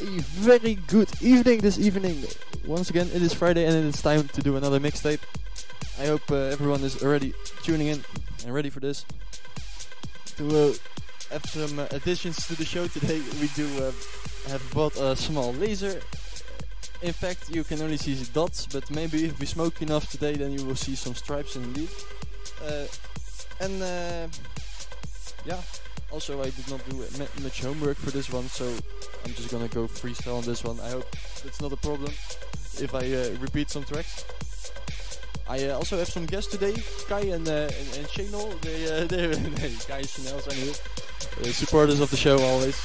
a very good evening this evening. Once again, it is Friday and it is time to do another mixtape. I hope everyone is already tuning in and ready for this. To have some additions to the show today, we do have bought a small laser. In fact, you can only see dots, but maybe if we smoke enough today, then you will see some stripes indeed. Yeah, also I did not do much homework for this one, so I'm just gonna go freestyle on this one. I hope it's not a problem if I repeat some tracks. I also have some guests today, Kai and Chanel. They Kai and Chanel are here, supporters of the show always.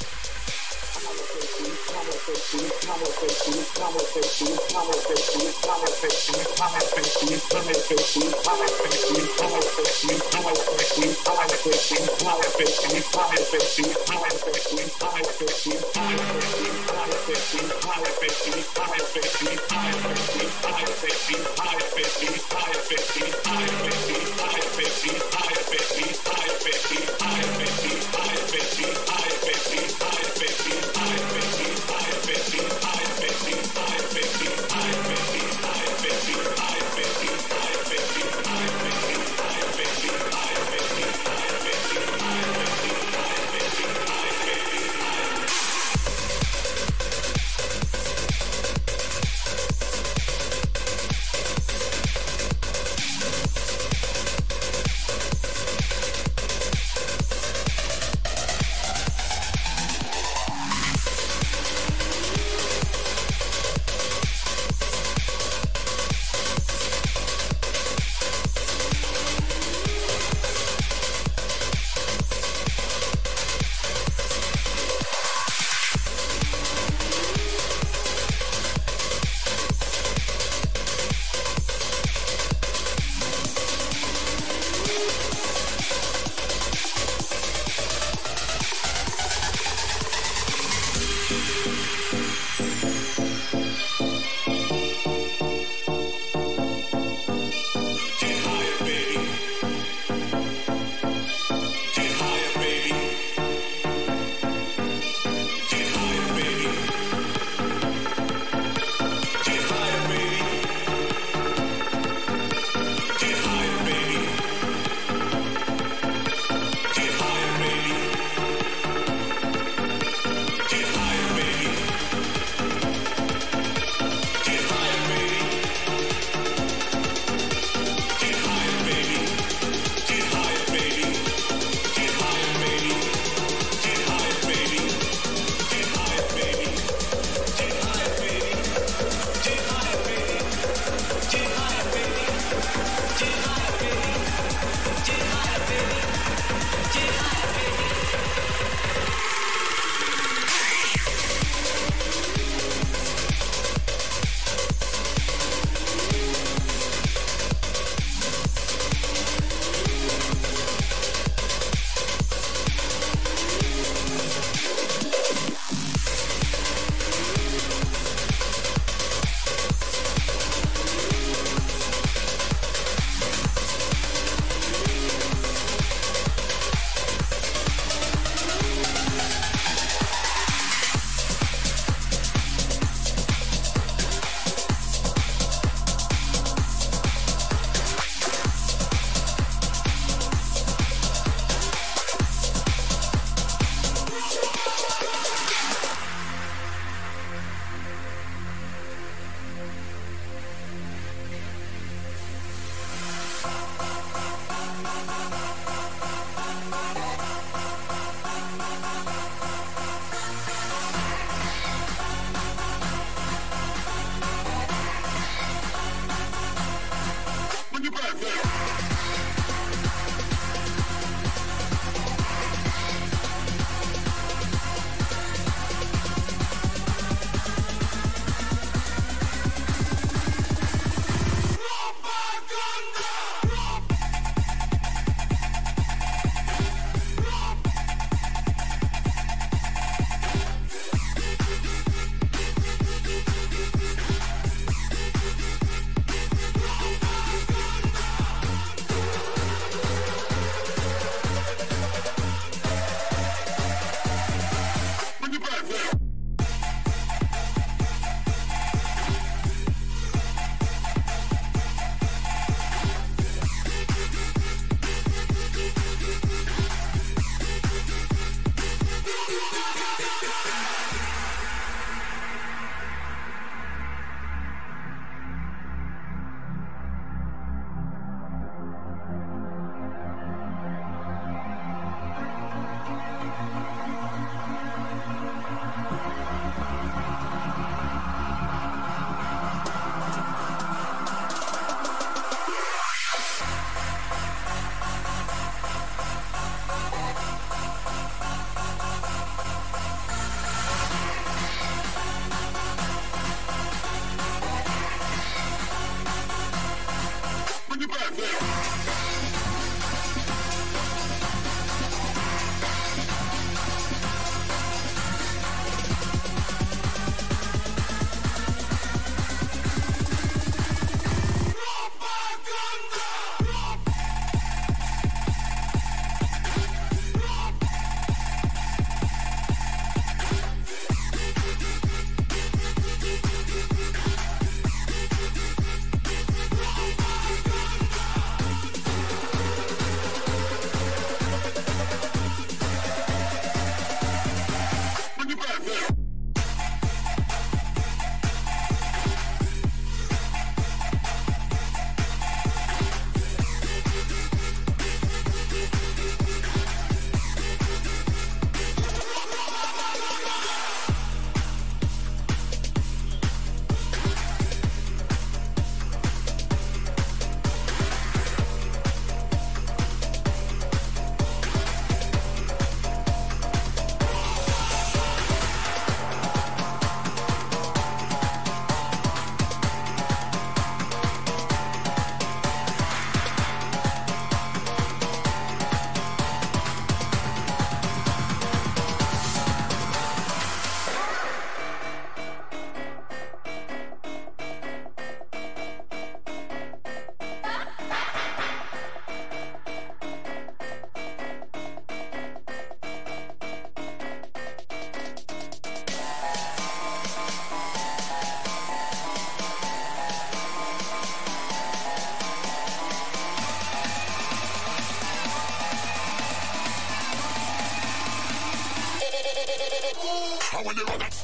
I want to run it.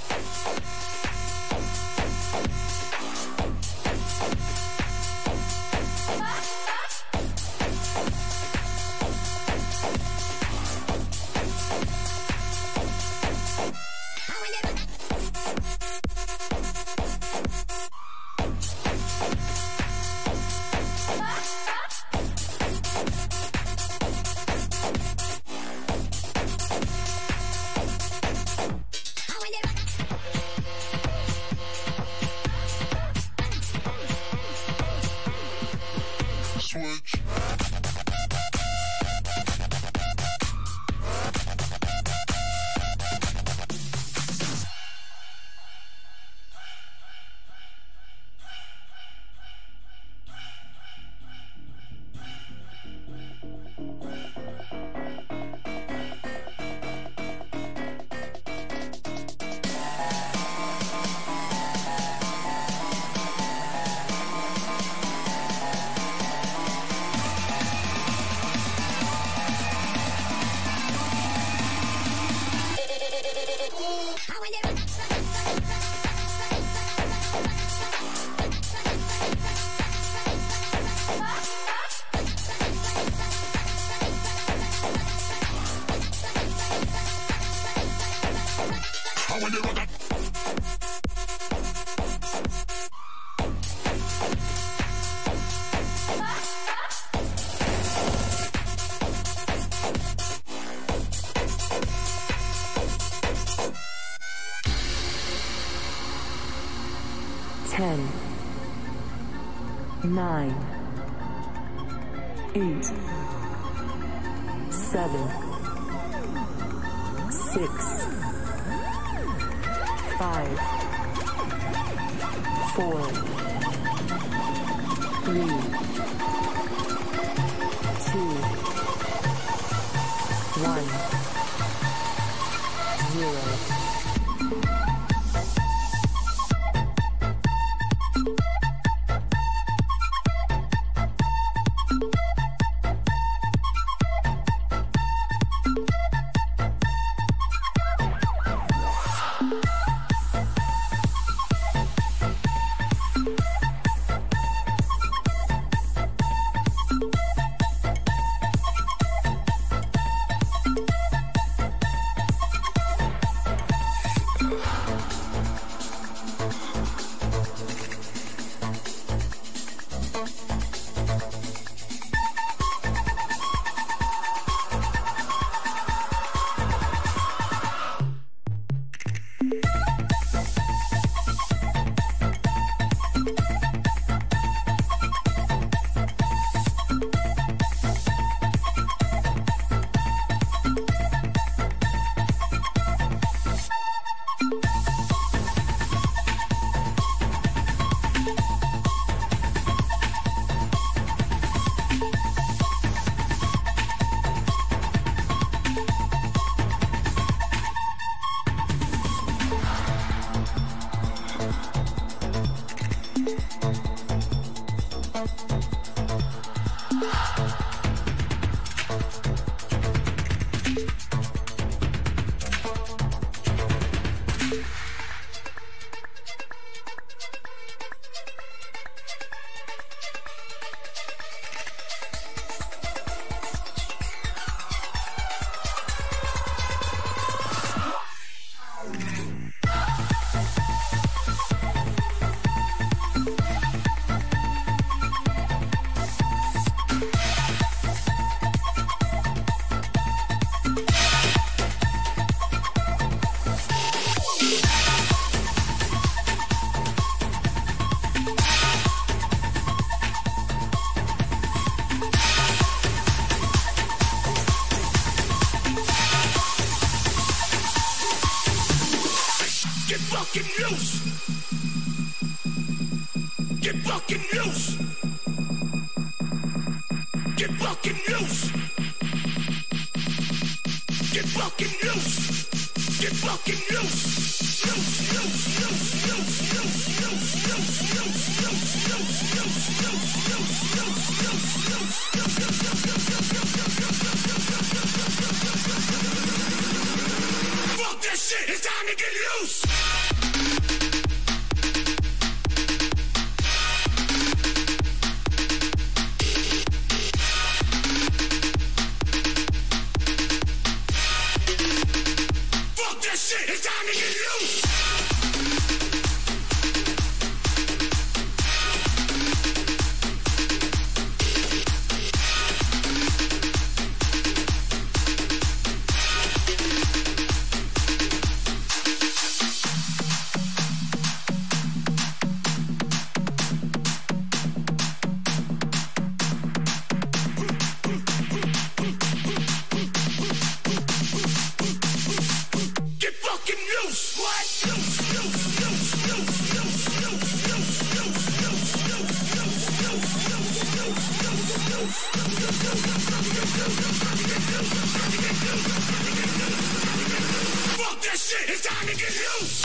to get loose. Fuck that shit, it's time to get loose. Fuck that shit, it's time to get loose.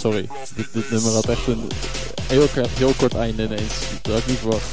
Sorry, dit nummer had echt een heel kort einde ineens. Dat had ik niet verwacht.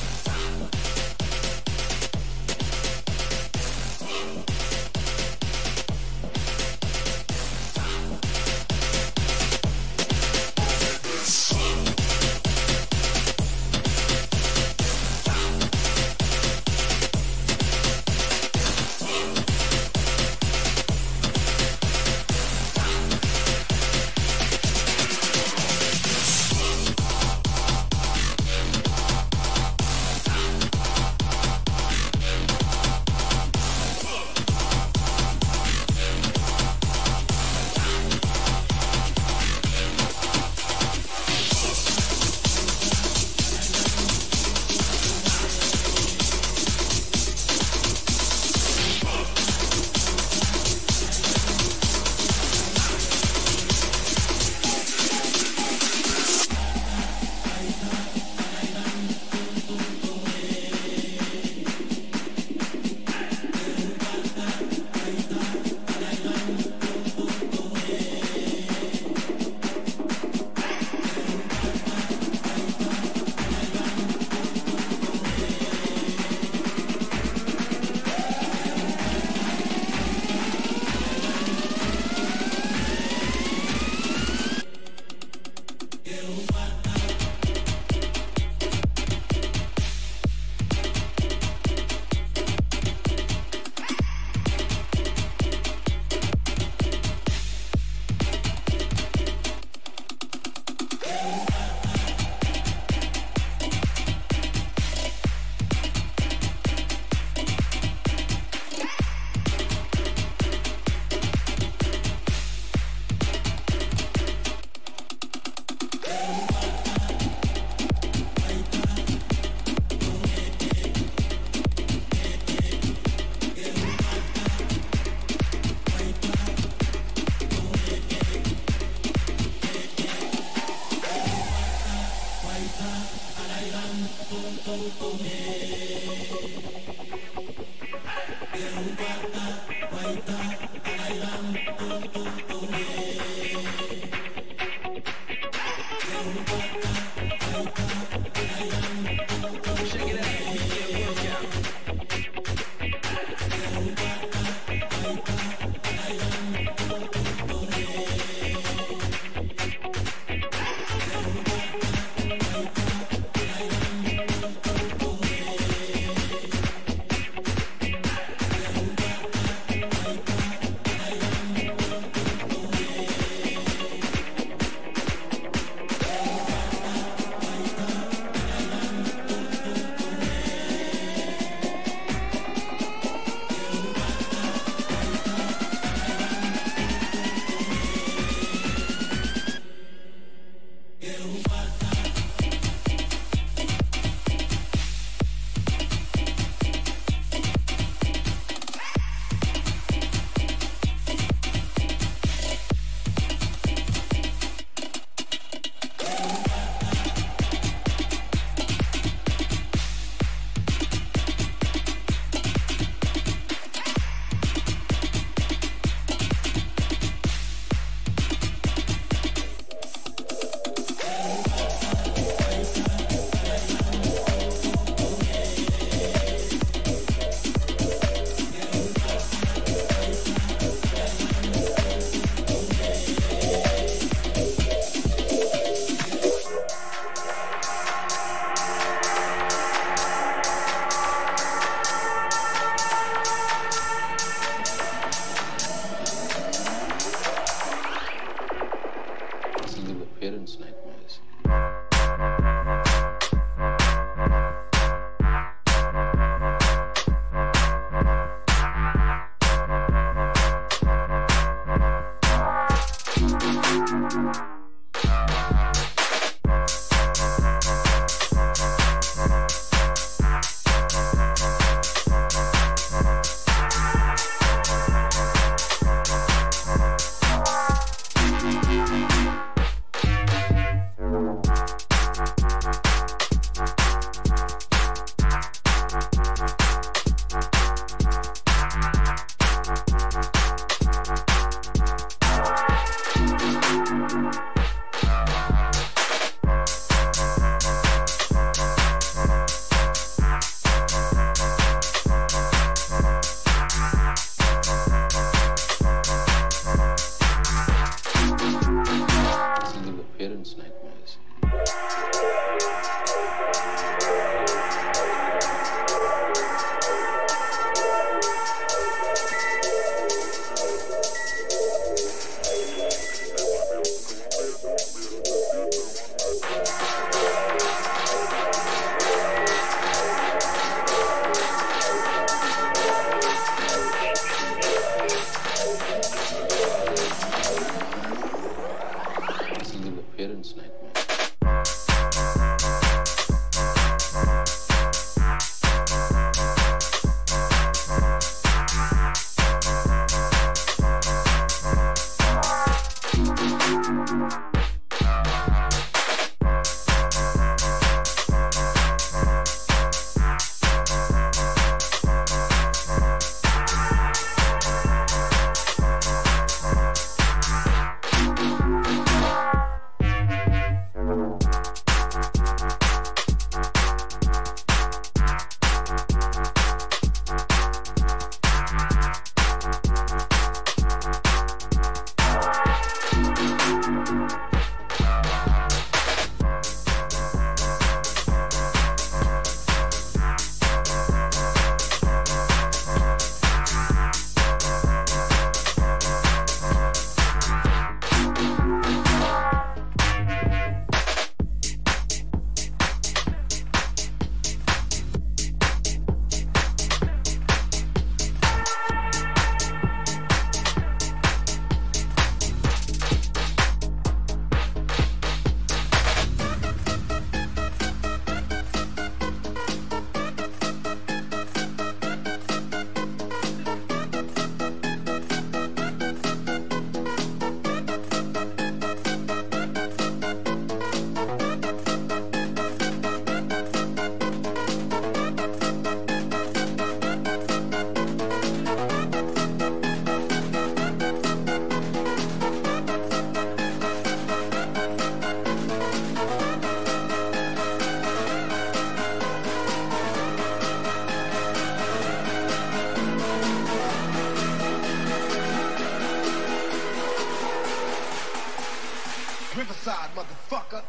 Riverside, motherfucker.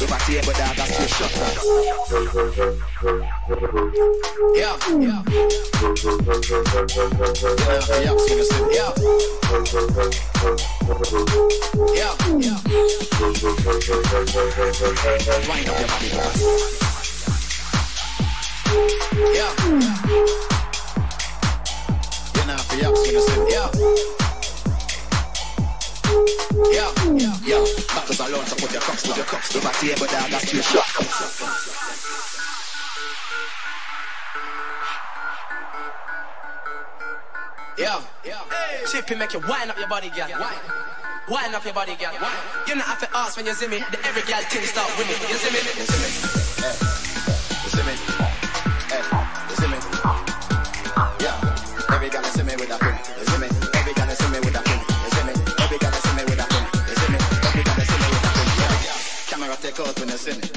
When you see me, the every girl thing start with me. You see me? You see me? Hey. You see me? Hey. You see me? Yeah. Every girl see me with a thing. You see me? Every girl see me with a thing. You see me? Every girl see me with a thing. You see me? Every girl see me with a thing. Yeah, yeah. Camera take out when you see me.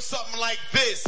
Something like this.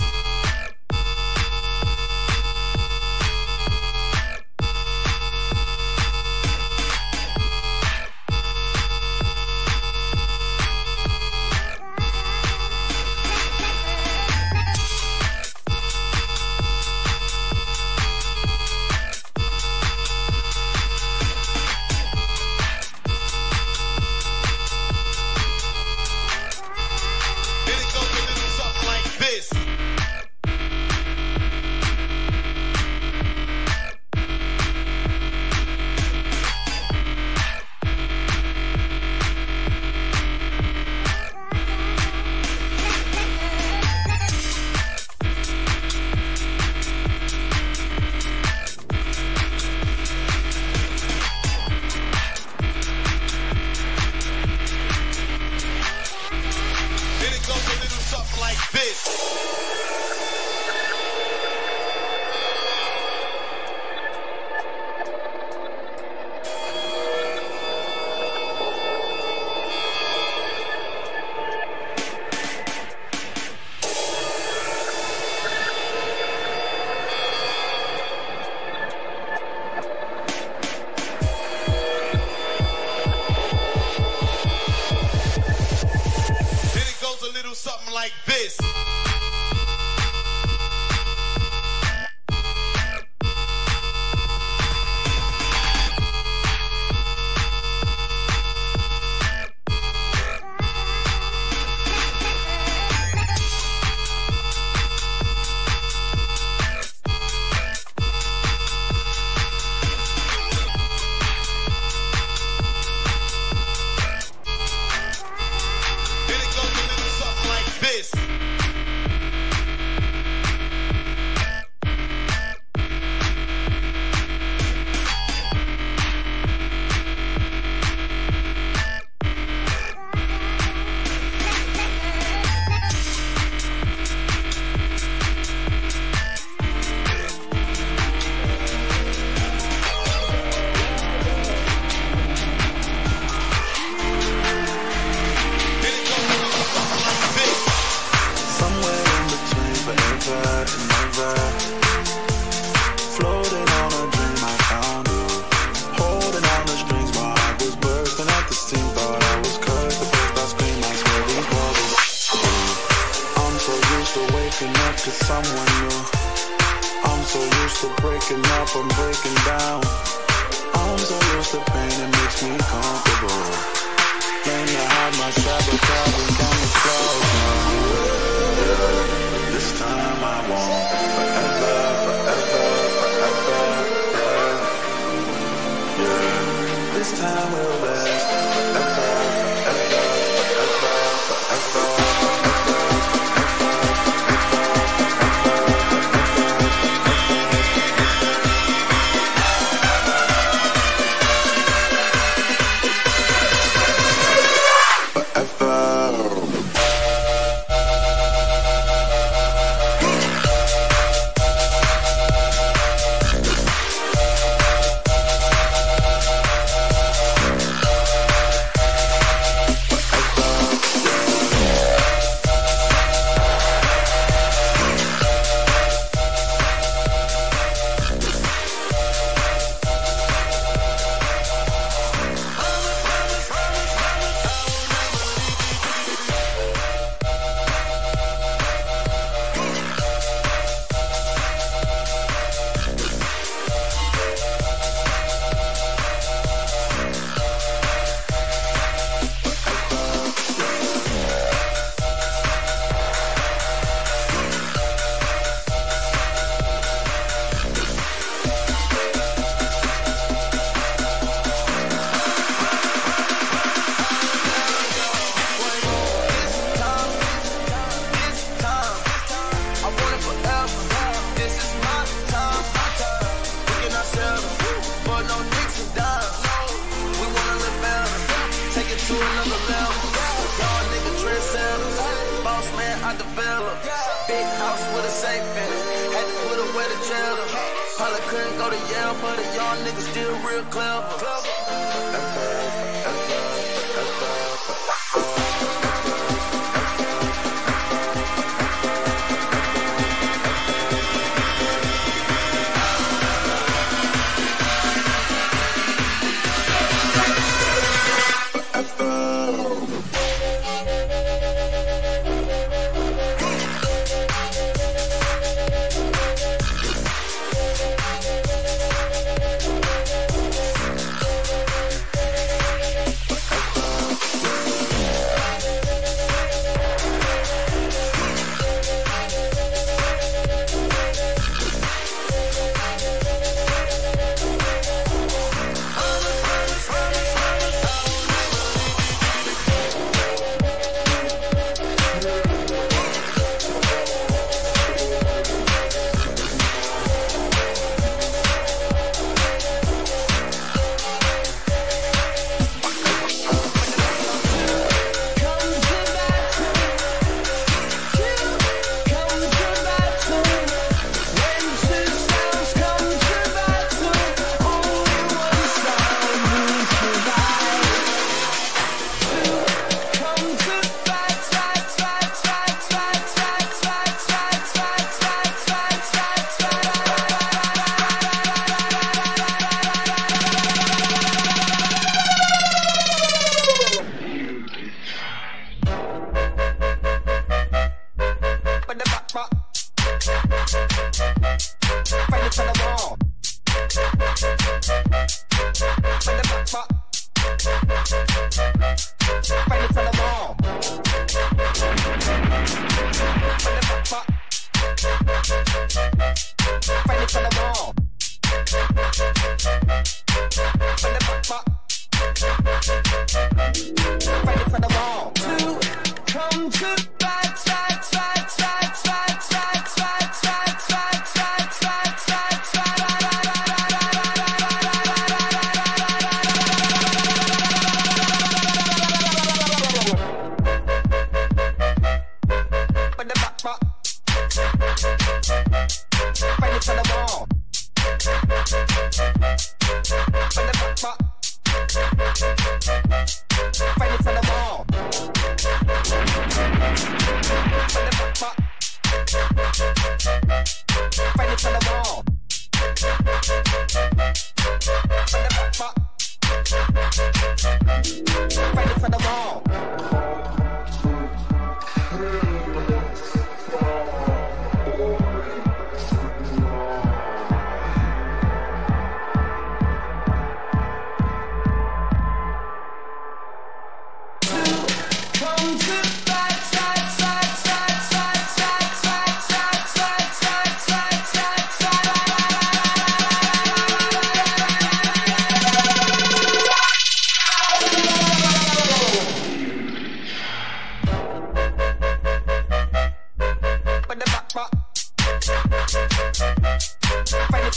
Find it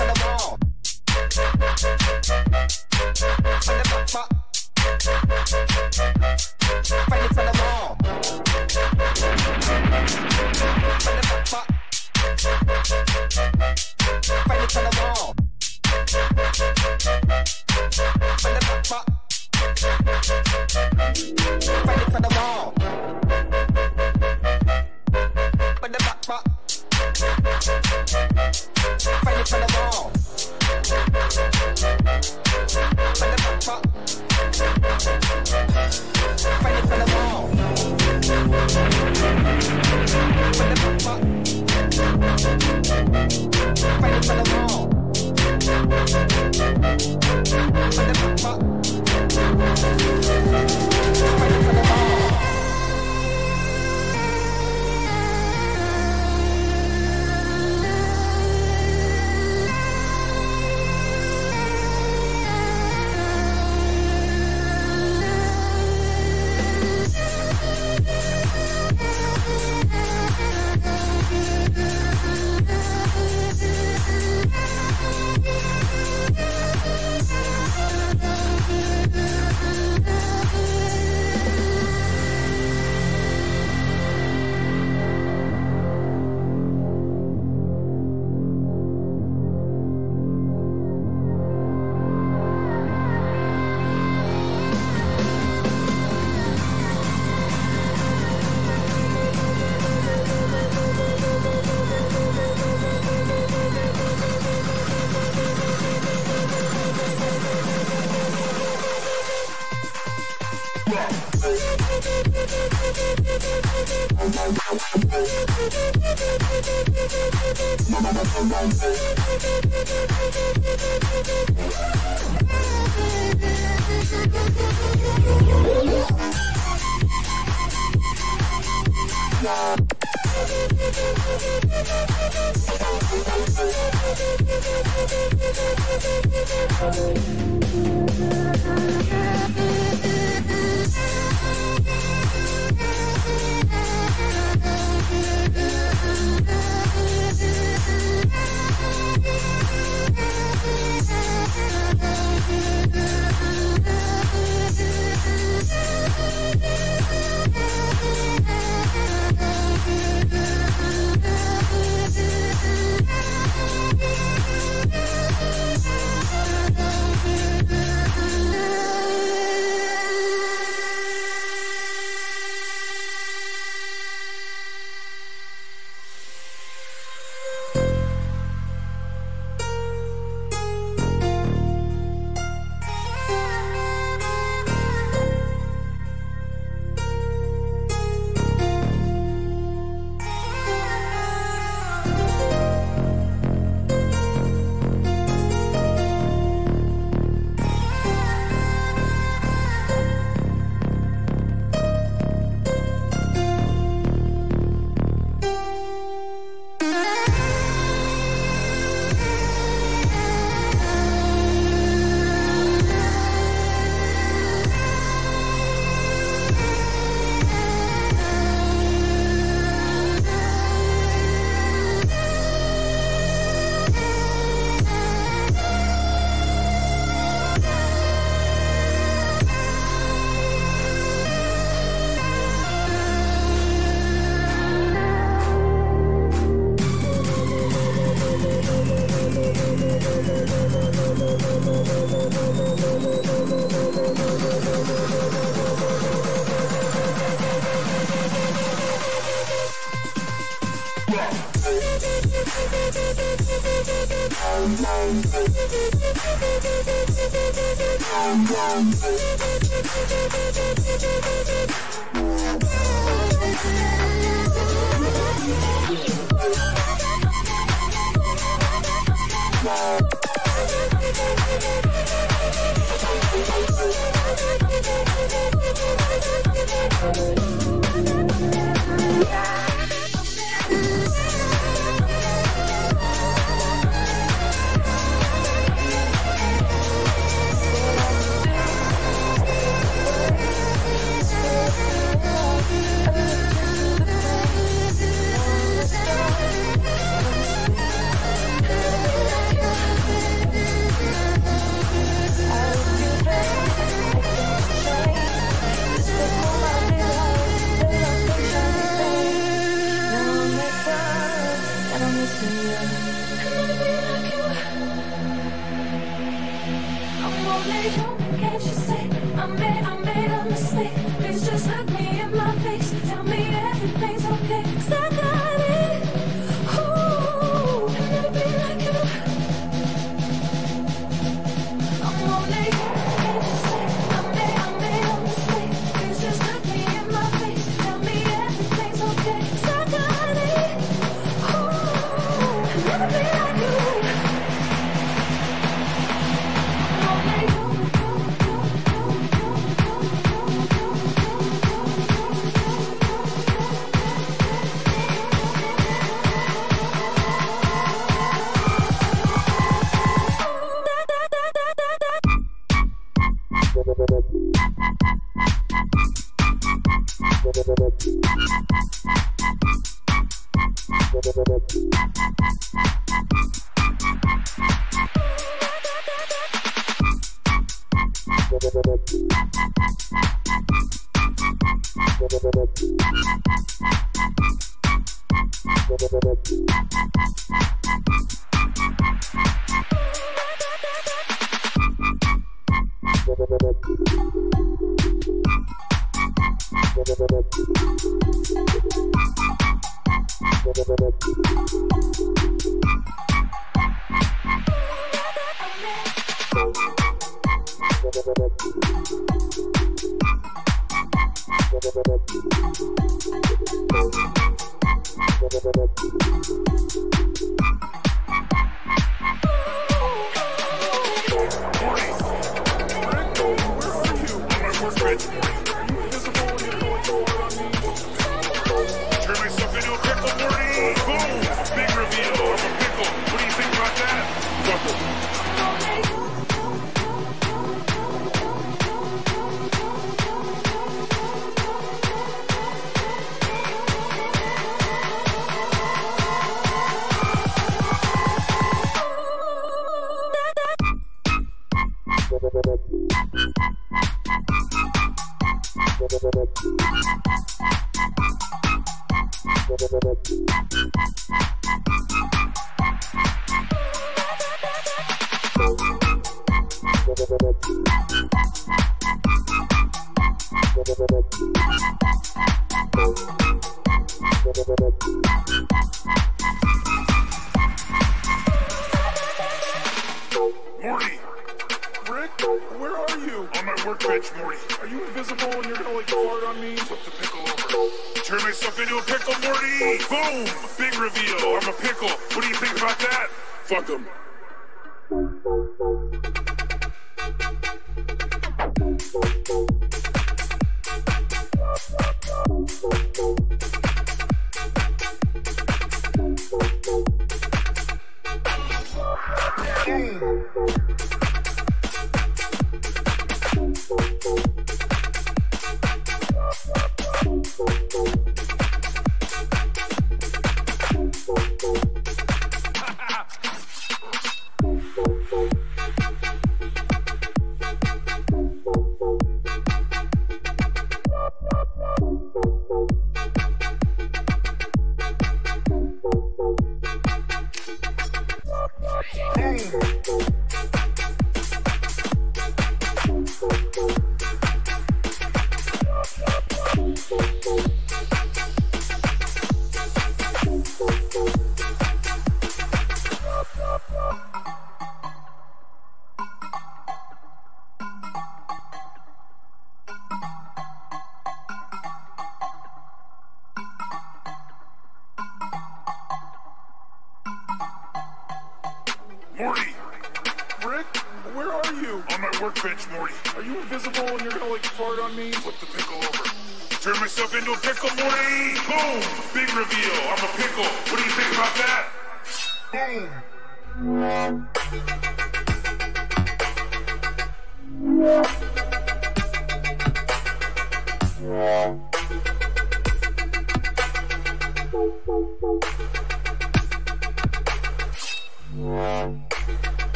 on the wall. On the back top. Find it on the wall. On the back top. Find it on the wall. On the back top. Find it on the wall. On the back top. Find it on the wall. Find it on the top. Find it on the wall. Find it on the top. Find it on the wall. Find it on the top. Find it on the wall.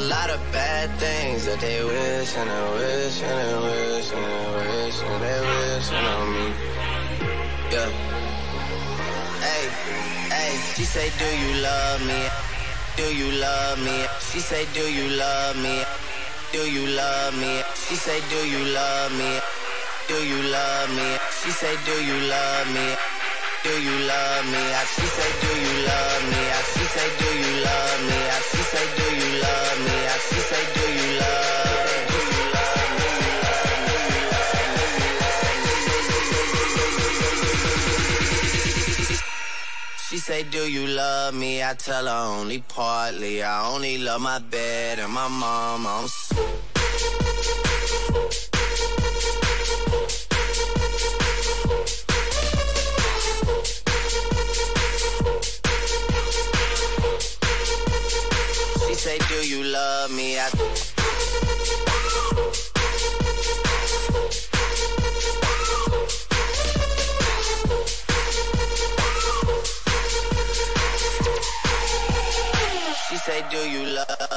a lot of bad things that they wish and they wish and they wish and they wish and they wish on me. Yeah. Hey, hey, she say, do you love me? Do you love me? She say, do you love me? Do you love me? She say, do you love me? Do you love me? She say, do you love me? Do you love me? She say, do you love me? She say, do you love me? She say, do you love me? She say, do you love me? Do you love me? She say, do you love me? I tell her only partly. I only love my bed and my mom. I'm so say, do you love me? She say, do you love me?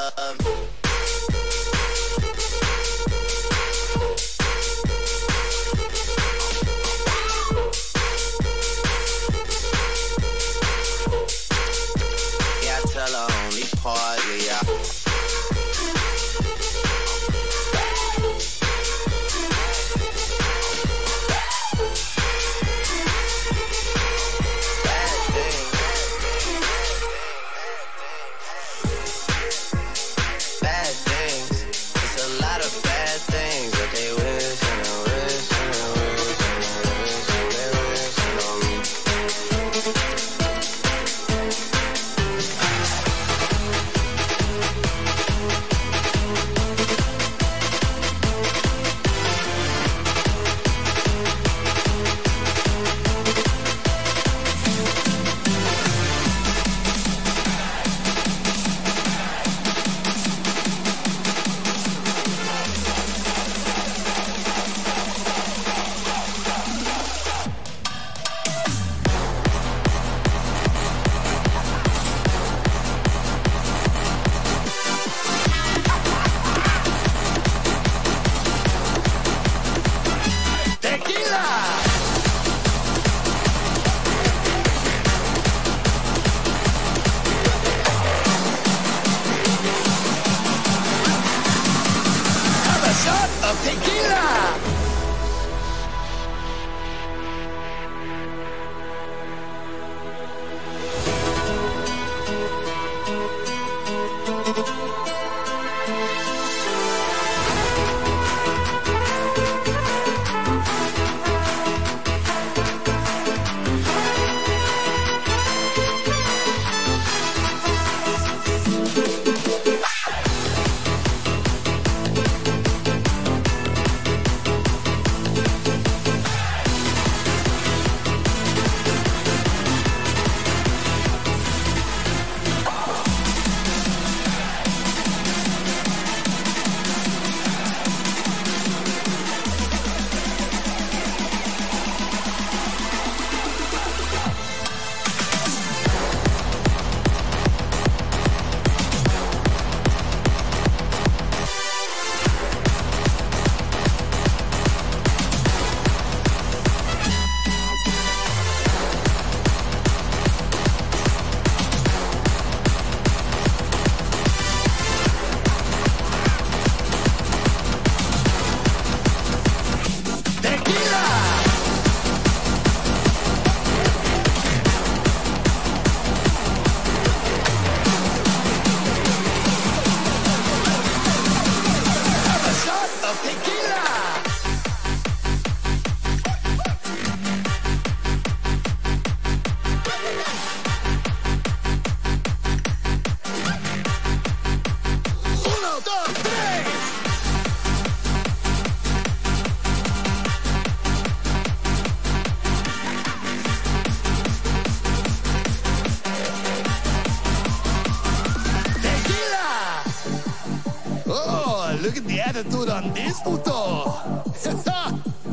Attitude on this puto.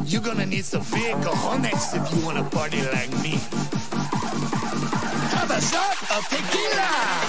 You're gonna need some big cojones if you wanna party like me. Have a shot of tequila.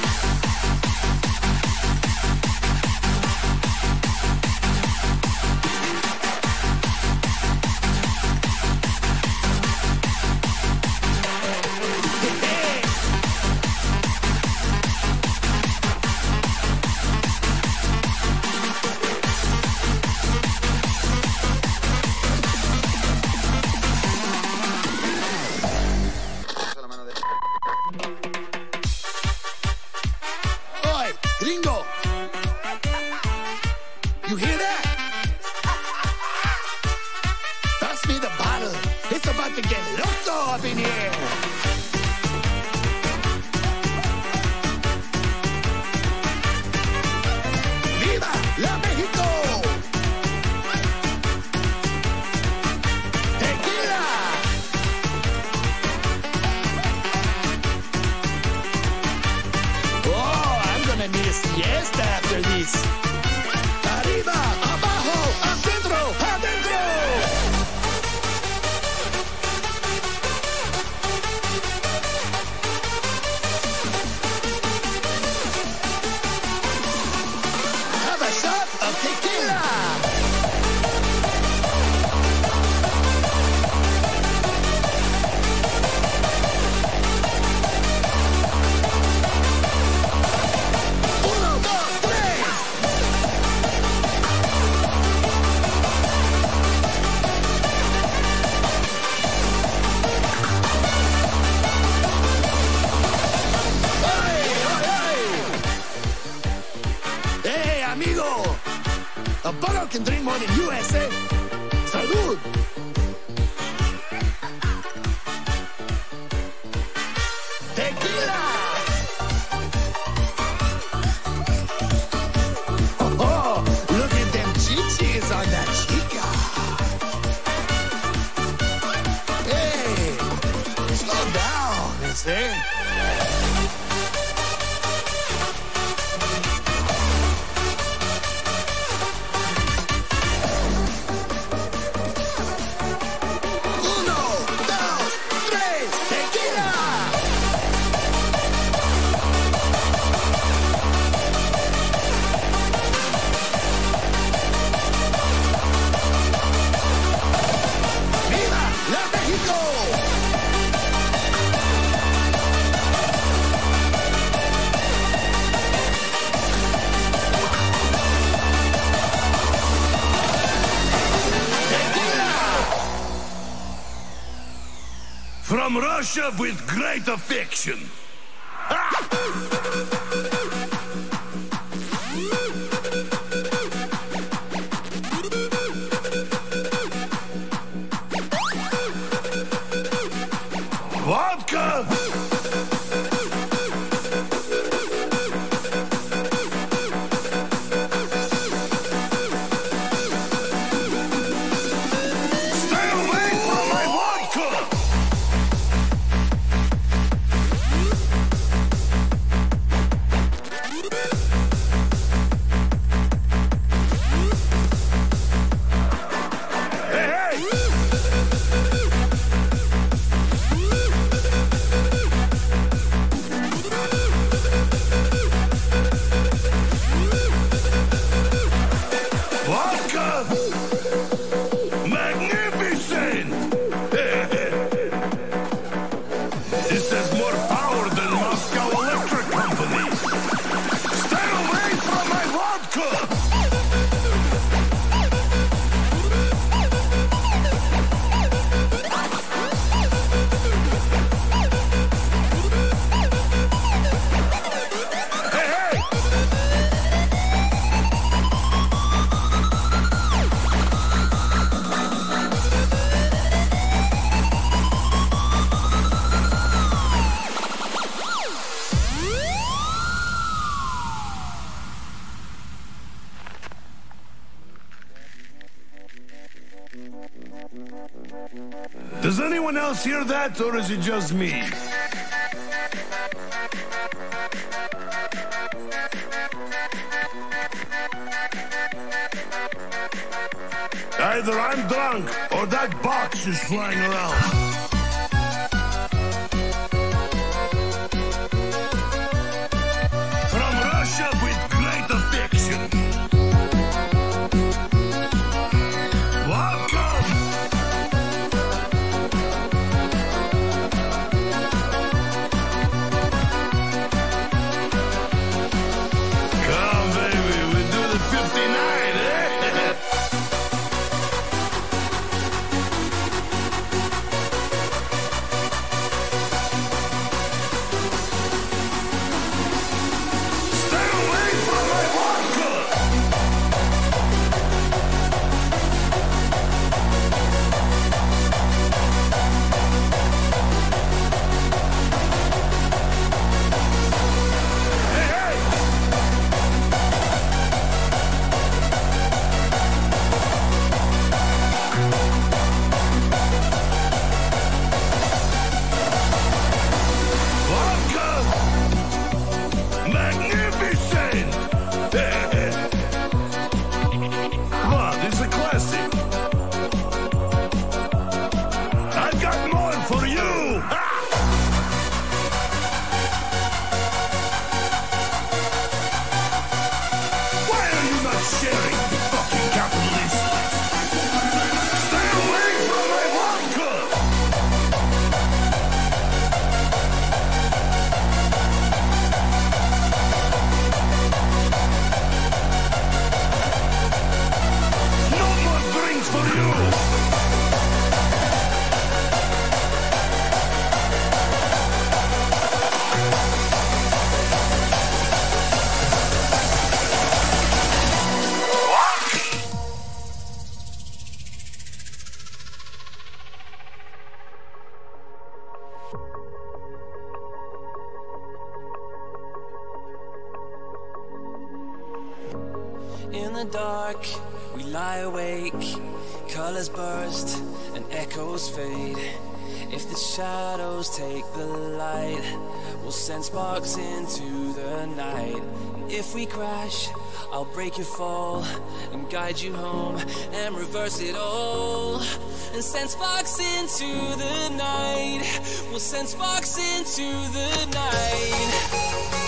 país. Arriba, abajo, al centro, adentro. Have a shot of tequila. A bottle can drink more than USA. Salud! Tequila! Oh, oh, look at them chichis on that chica. Hey, slow down, you see? From Russia with great affection. Vodka! Does anyone else hear that, or is it just me? Either I'm drunk, or that box is flying around. In the dark, we lie awake. Colors burst and echoes fade. If the shadows take the light, we'll send sparks into the night. And if we crash, I'll break your fall and guide you home and reverse it all. And send sparks into the night. We'll send sparks into the night.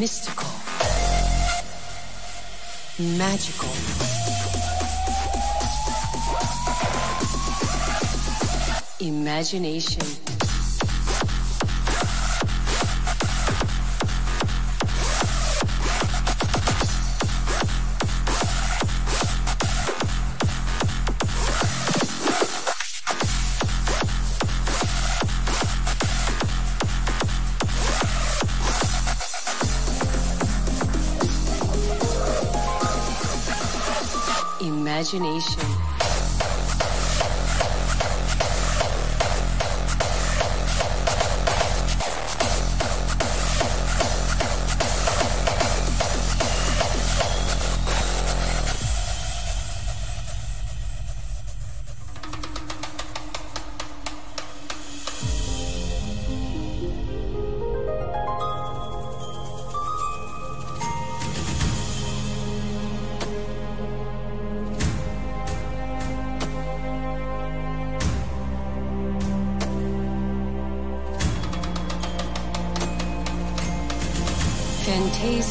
mystical, magical, imagination, imagination,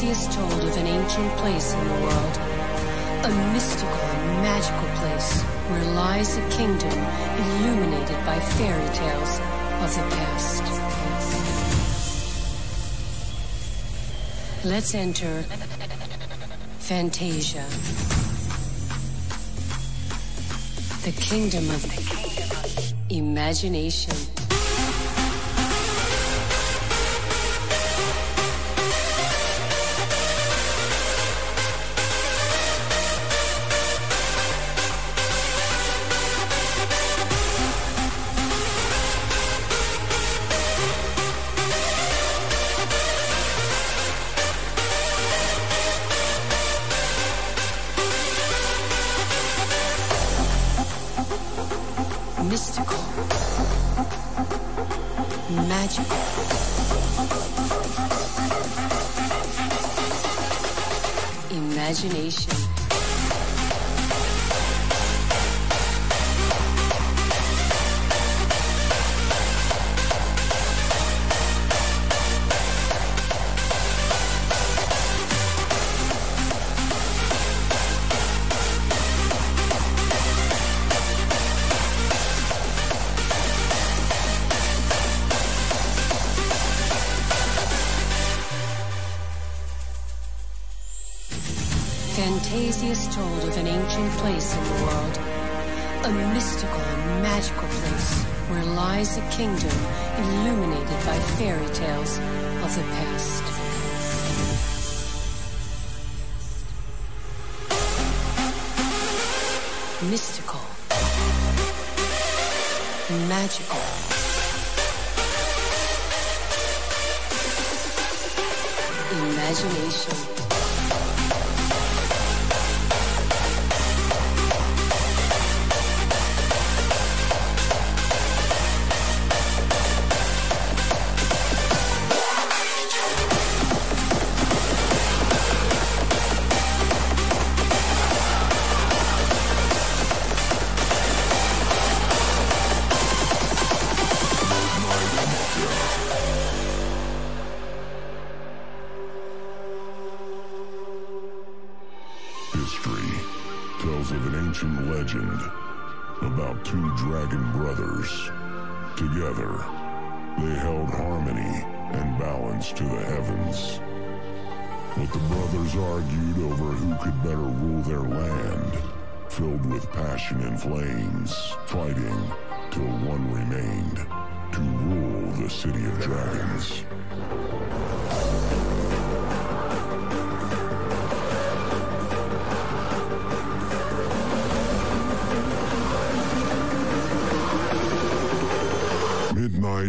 is told of an ancient place in the world, a mystical and magical place where lies a kingdom illuminated by fairy tales of the past. Let's enter Fantasia, the kingdom of imagination. Fantasia is told of an ancient place in the world, a mystical and magical place where lies a kingdom illuminated by fairy tales of the past. Mystical, magical, imagination. About two dragon brothers. Together, they held harmony and balance to the heavens. But the brothers argued over who could better rule their land, filled with passion and flames, fighting till one remained to rule the city of dragons.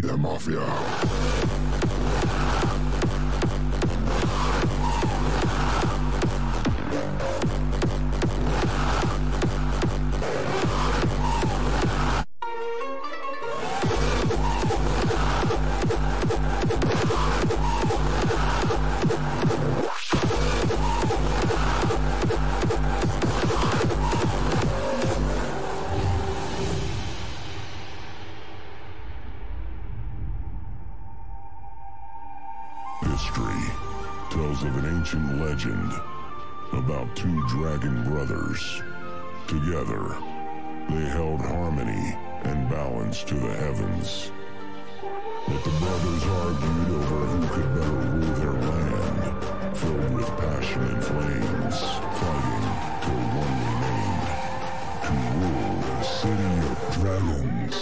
The Mafia. of an ancient legend about two dragon brothers. Together, they held harmony and balance to the heavens. But the brothers argued over who could better rule their land, filled with passion and flames, fighting till one remained to rule the city of dragons.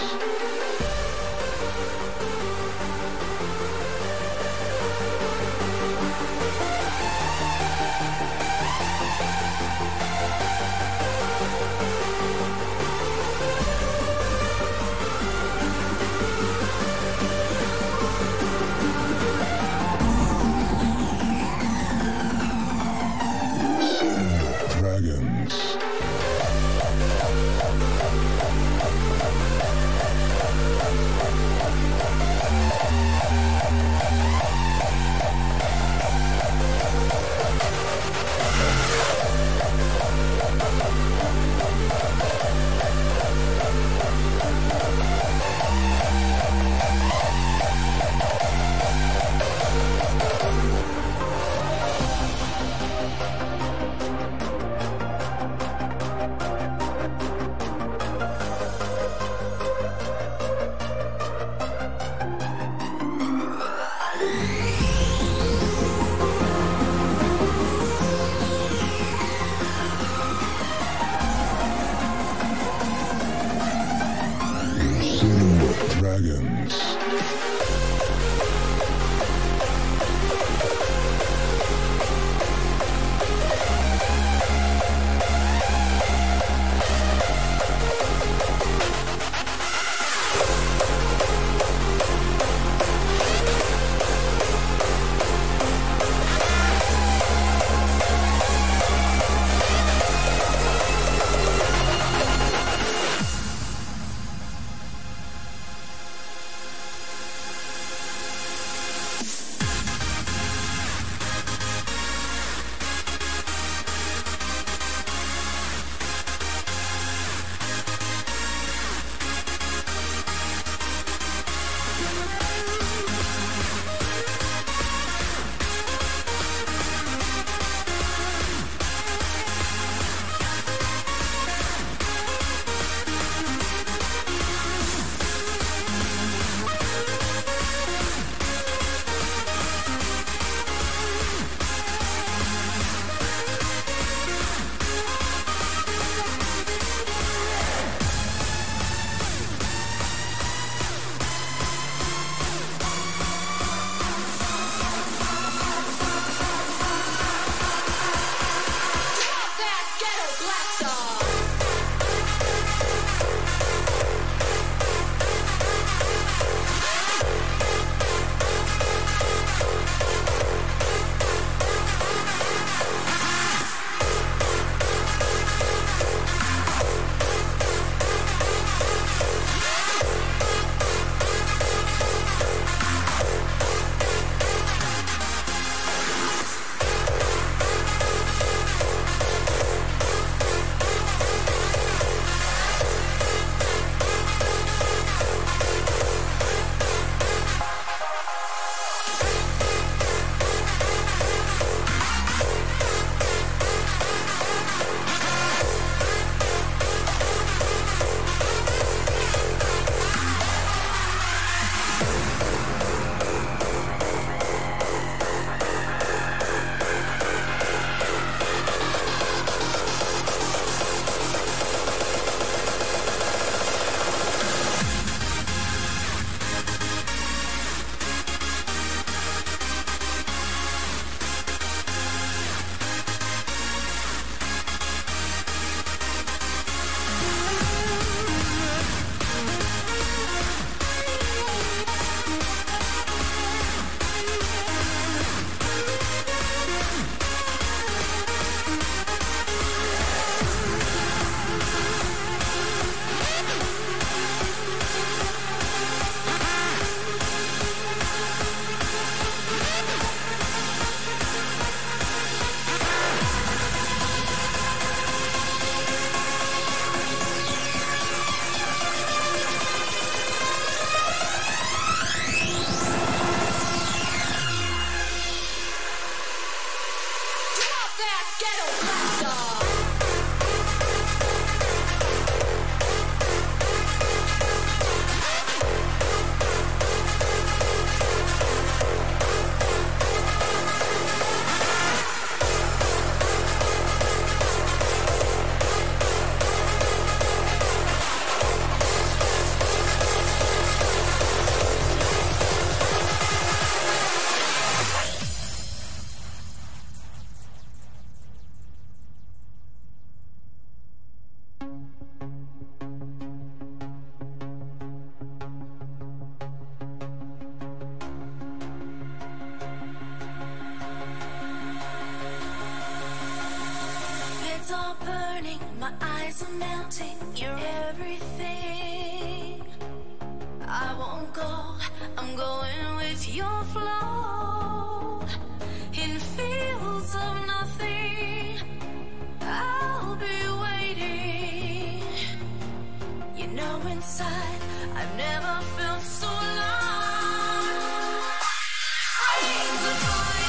are burning, my eyes are melting, you're everything. I won't go, I'm going with your flow. In fields of nothing, I'll be waiting. You know inside, I've never felt so lost. Wings of fire.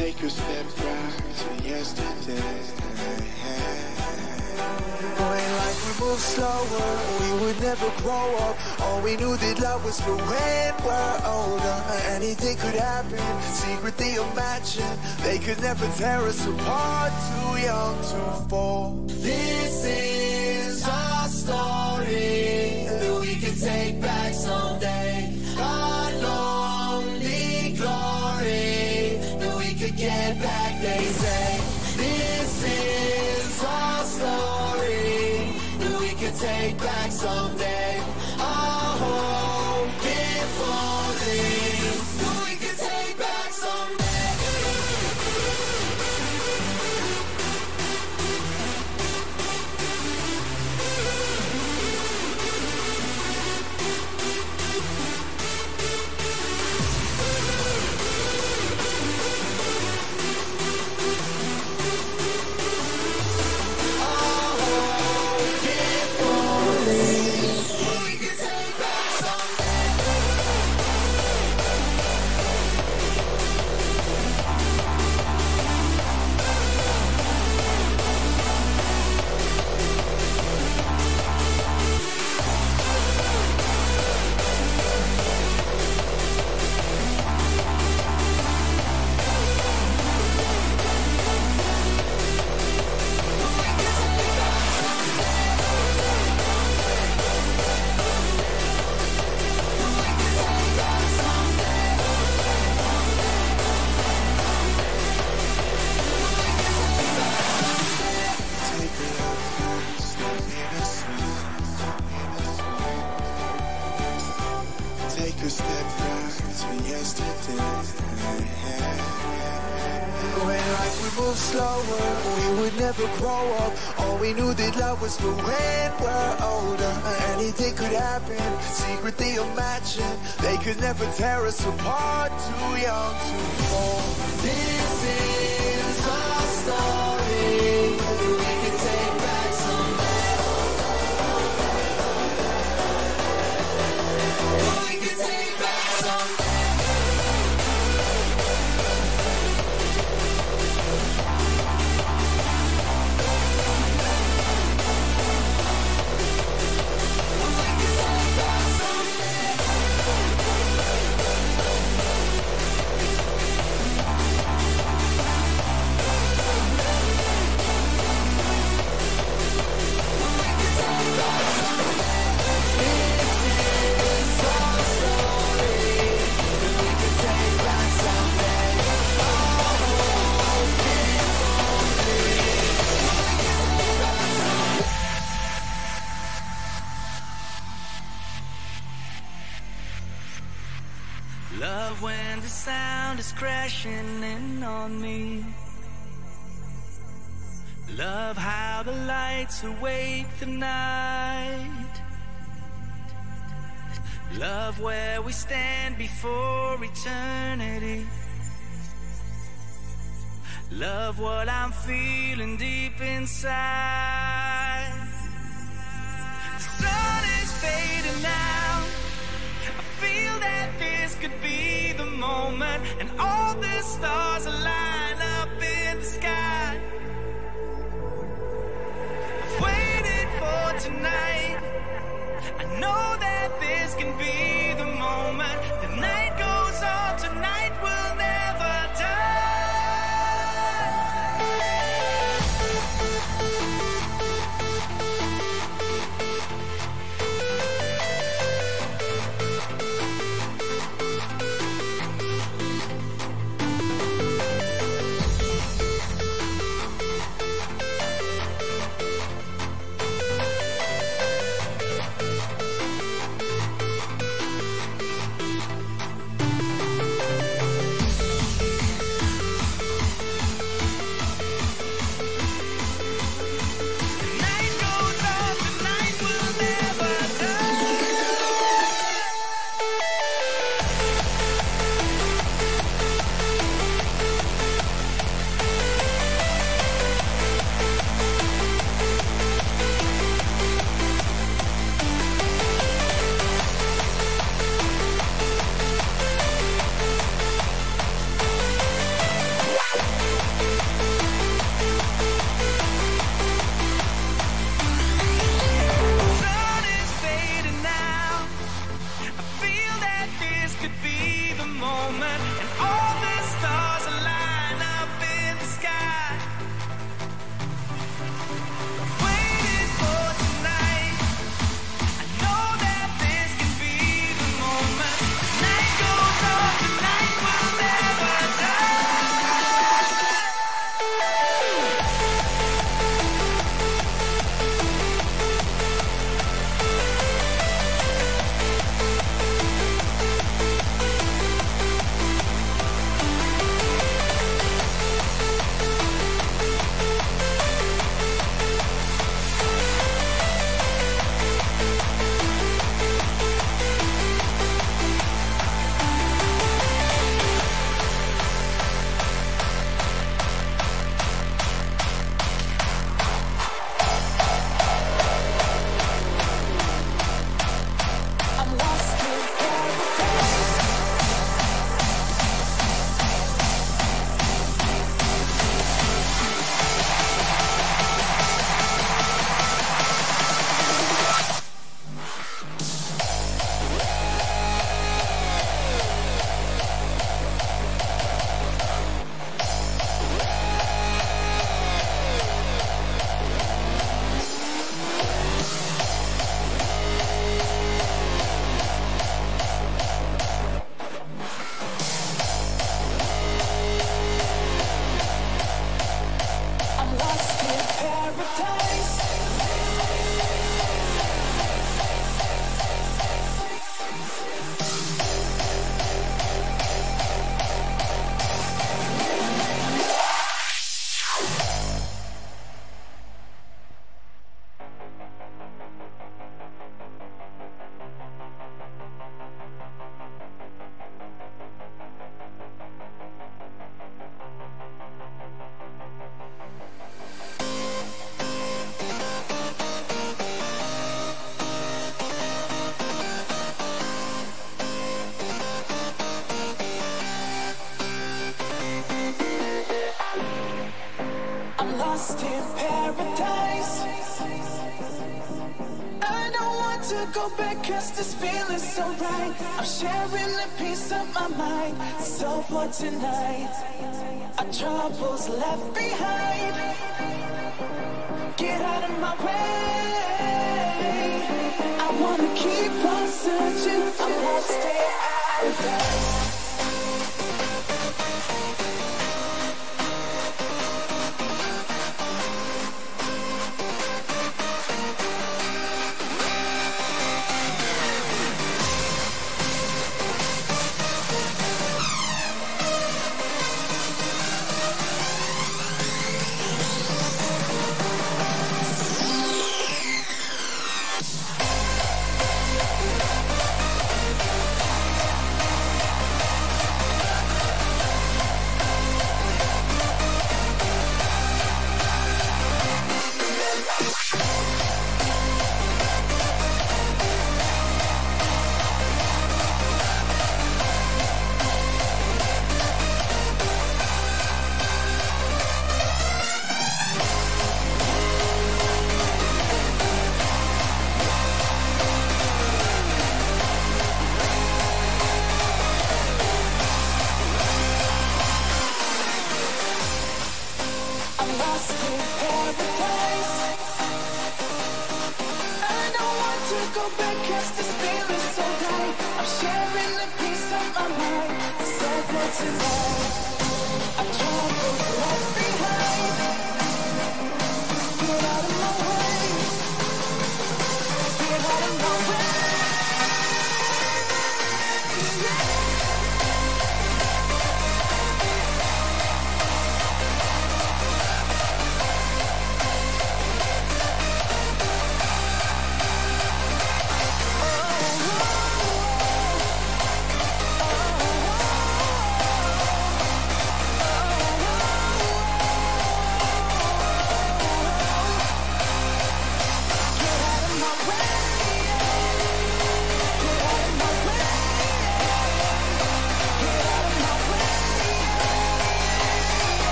take a step back to yesterday. Boy, life would move slower, we would never grow up. All we knew that love was for when we're older. Anything could happen, secretly imagine. They could never tear us apart, too young to fall. This is our story that we can take back someday. Our lonely glory that we could get back, they say. This is our story that we can take back someday. Our hope is falling that we can take back someday. But when we're older, anything could happen. Secretly imagine they could never tear us apart. Too young to fall. This is our story. We can take back someday. We can take back someday. Love when the sound is crashing in on me. Love how the lights awake the night. Love where we stand before eternity. Love what I'm feeling deep inside. The sun is fading now. I feel that this could be the moment, and all the stars align up in the sky. I've waited for tonight. I know that this can be the moment. The night goes on, tonight will never die. lost in paradise. I don't want to go back, 'cause this feeling's so right. I'm sharing a piece of my mind. So for tonight, our troubles left behind. Get out of my way. I wanna keep on searching. I won't stay out of it.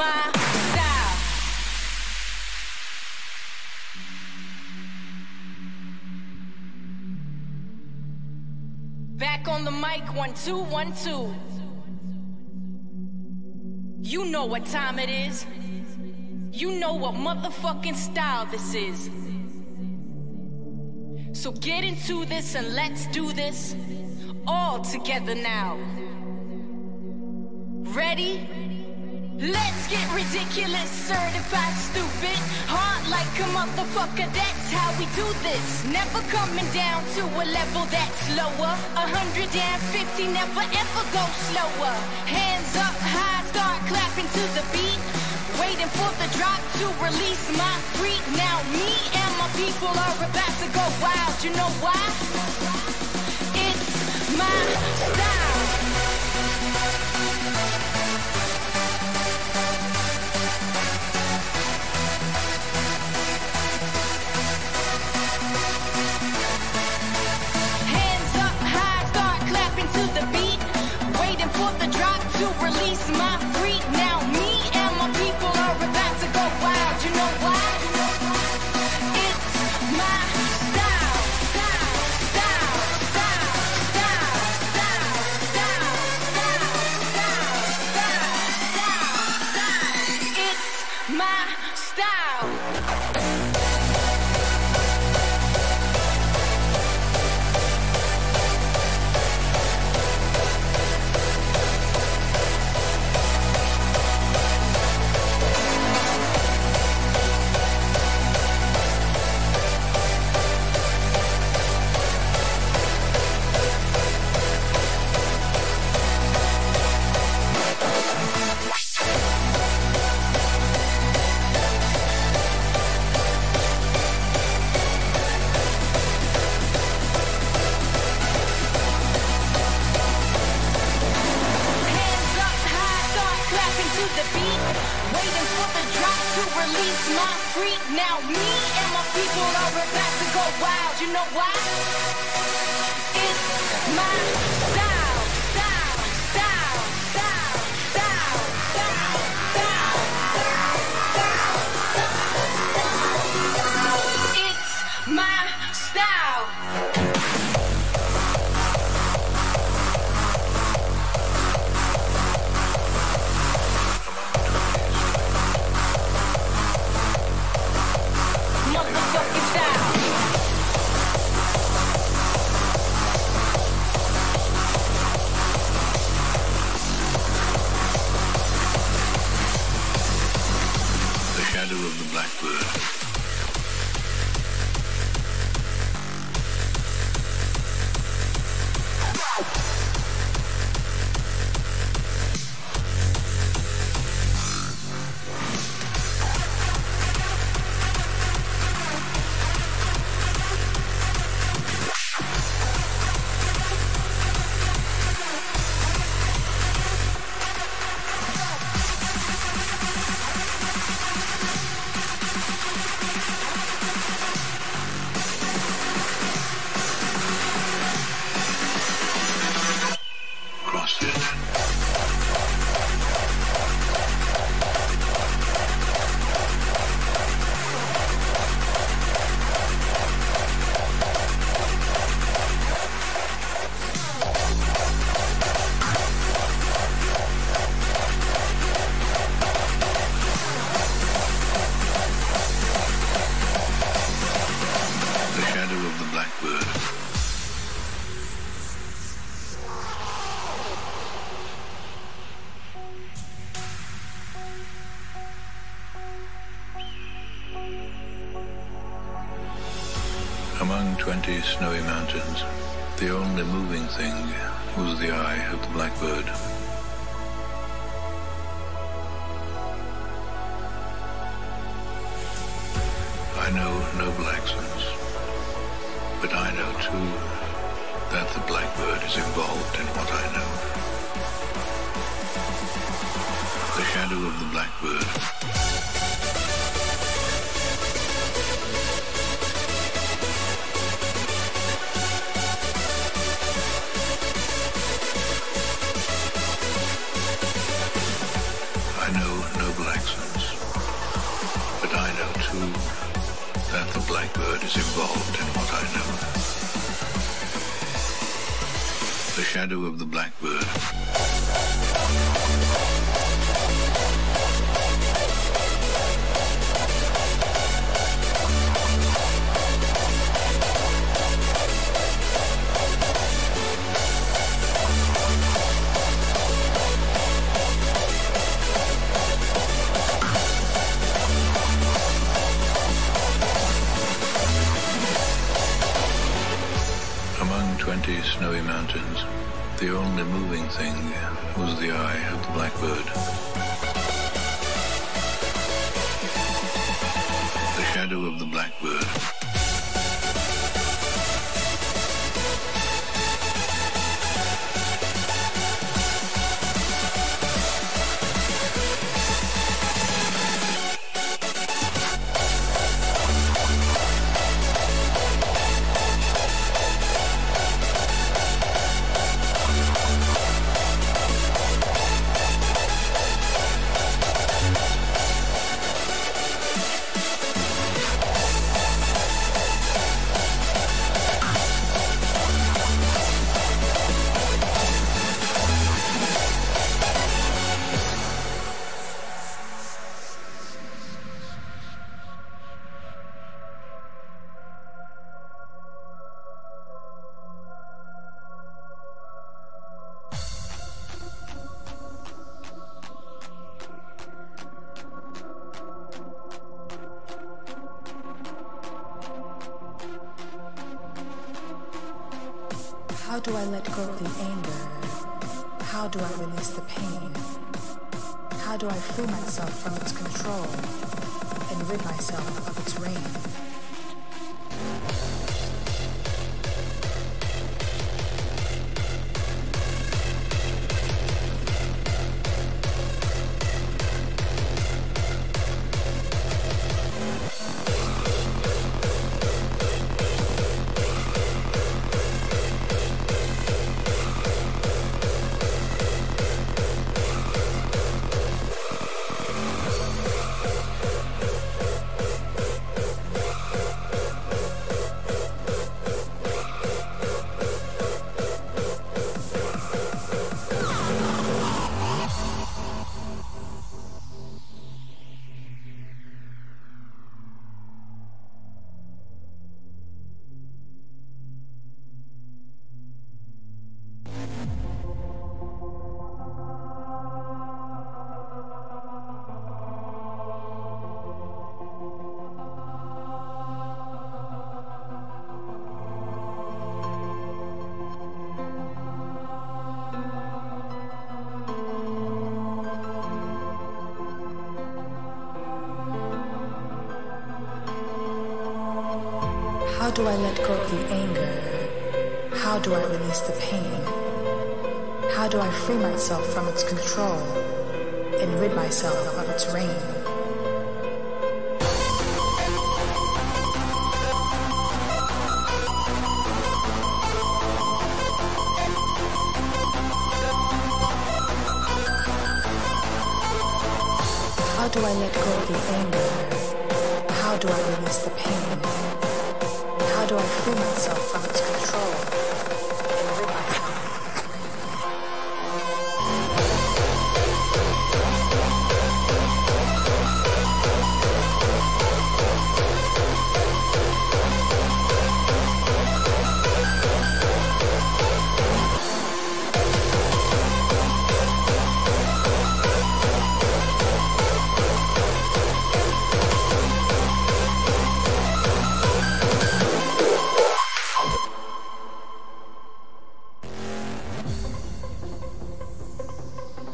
my style. Back on the mic, 1, 2, 1, 2. You know what time it is. You know what motherfucking style this is. So get into this and let's do this all together now. Ready? Let's get ridiculous, certified stupid, hard like a motherfucker, that's how we do this. Never coming down to a level that's lower, 150, never ever go slower. Hands up high, start clapping to the beat, waiting for the drop to release my freak. Now me and my people are about to go wild, you know why? It's my style. To release my freak. Now me and my people are about to go wild. You know why? It's my style. Style, style, style, style, style, style, style, style, style, style, style. It's my style. Release my freak. Now me and my people are about to go wild. You know why? It's my style, style, style, style, style, style, style, style, style. It's my style. Among 20 snowy mountains, the only moving thing was the eye of the blackbird. I know no Blacksons, but I know too that the blackbird is involved in what I know. The shadow of the blackbird. No black. accents. But I know too that the blackbird is involved in what I know. The shadow of the blackbird. Snowy mountains, the only moving thing was the eye of the blackbird. The shadow of the blackbird. How do I let go of the anger? How do I release the pain? How do I free myself from its control and rid myself of its reign? How do I let go of the anger? How do I release the pain? How do I free myself from its control and rid myself of its reign? How do I let go of the anger?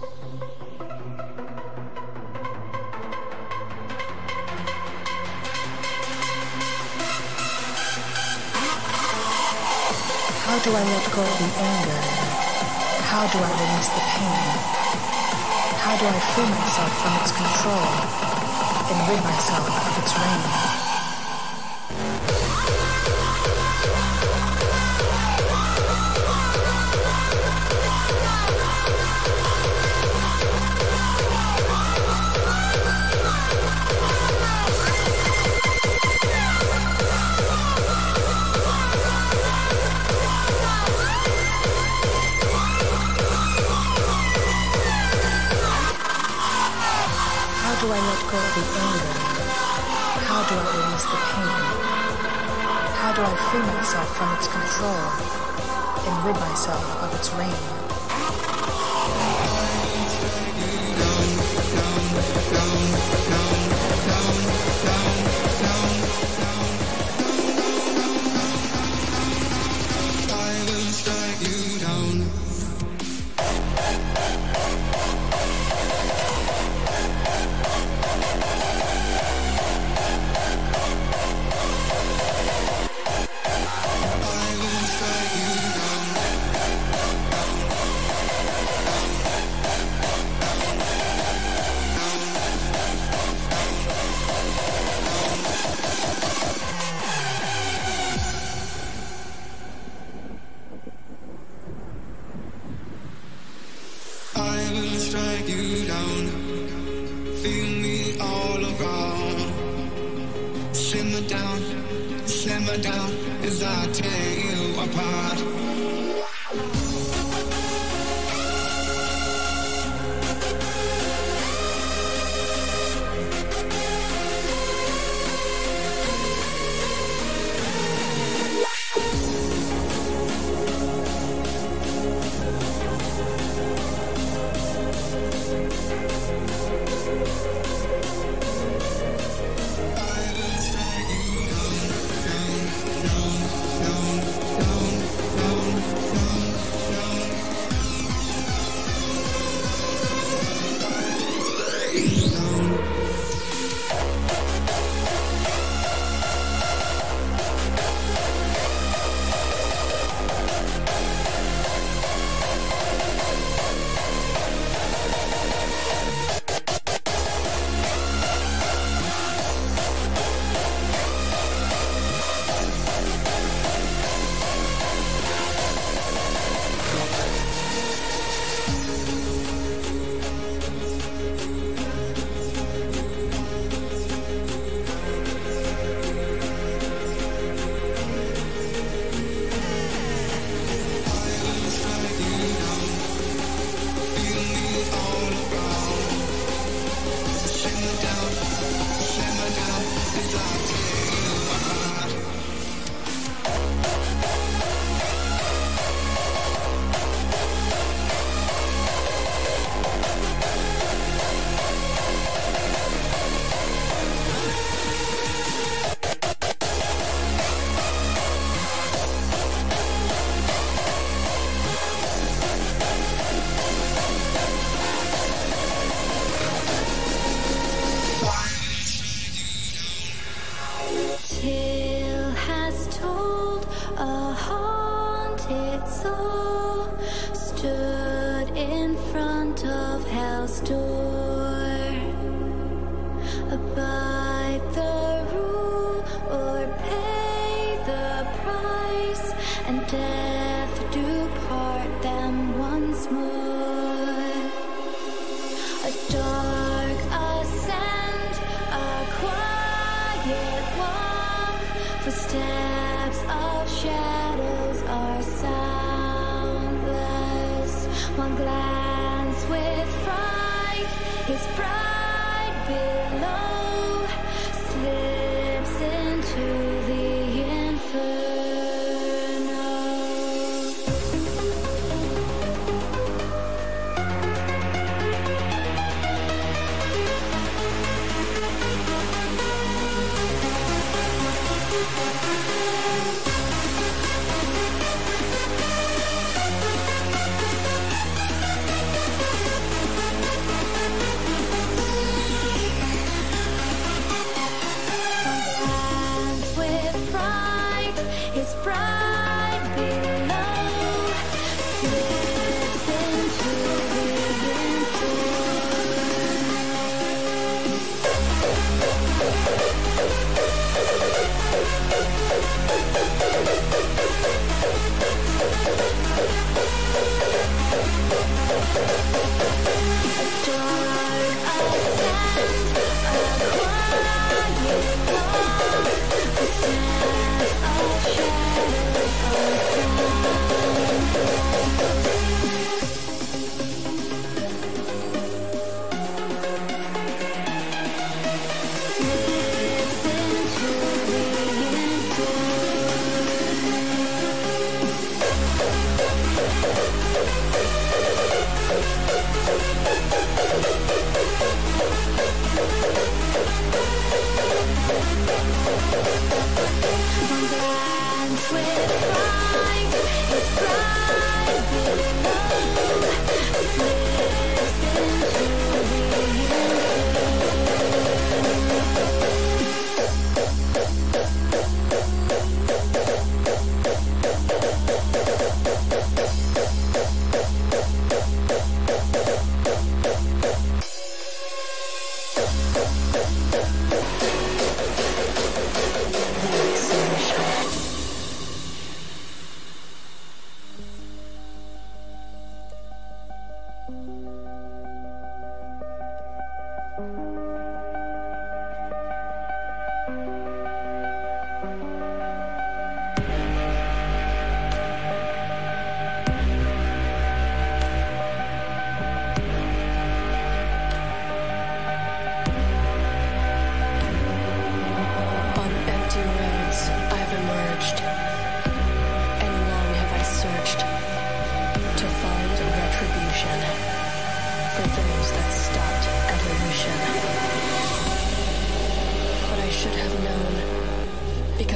How do I release the pain? How do I free myself from its control and rid myself of its How do I let go of the anger? How do I release the pain? How do I free myself from its control and rid myself of its reign? do I let go of the anger? How do I release the pain? How do I free myself from its control and rid myself of its reign?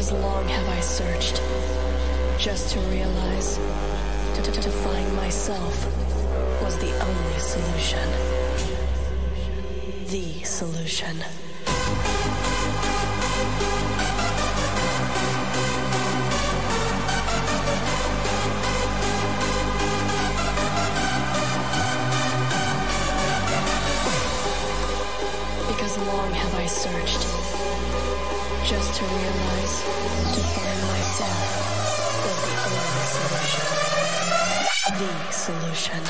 Because long have I searched, just to realize, to find myself was the only solution. The solution. Because long have I searched, just to realize, to find myself was the only solution. The solution.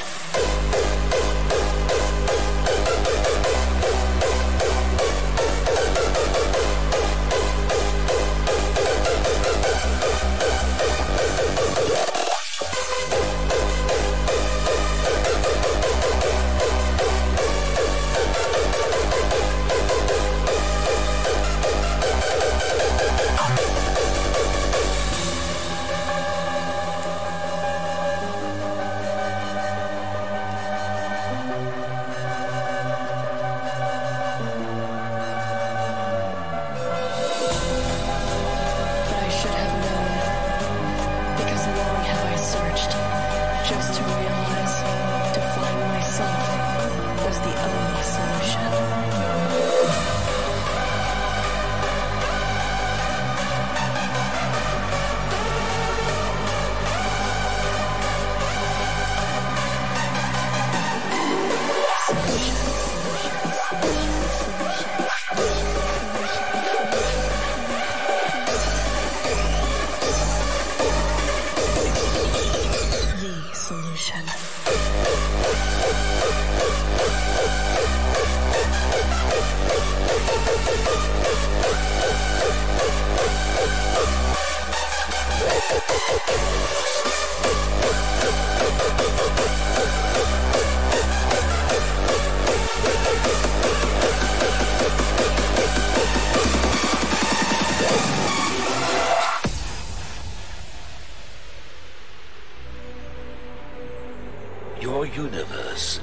Your universe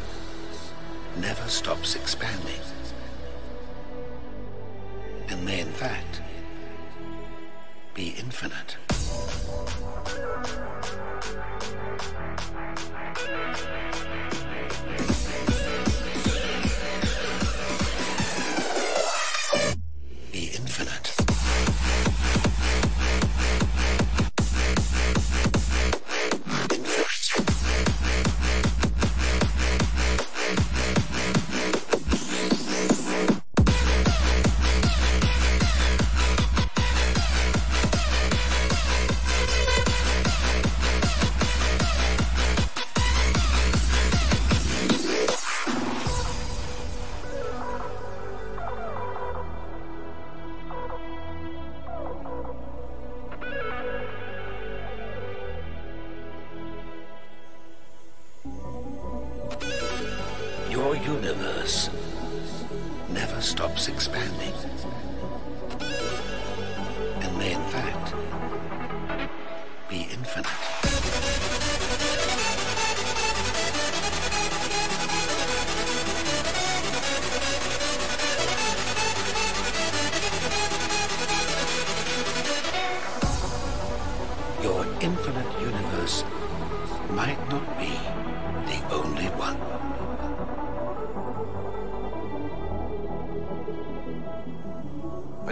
never stops expanding, and may in fact be infinite. Your universe never stops expanding, and may in fact be infinite. Your infinite universe might not be the only one.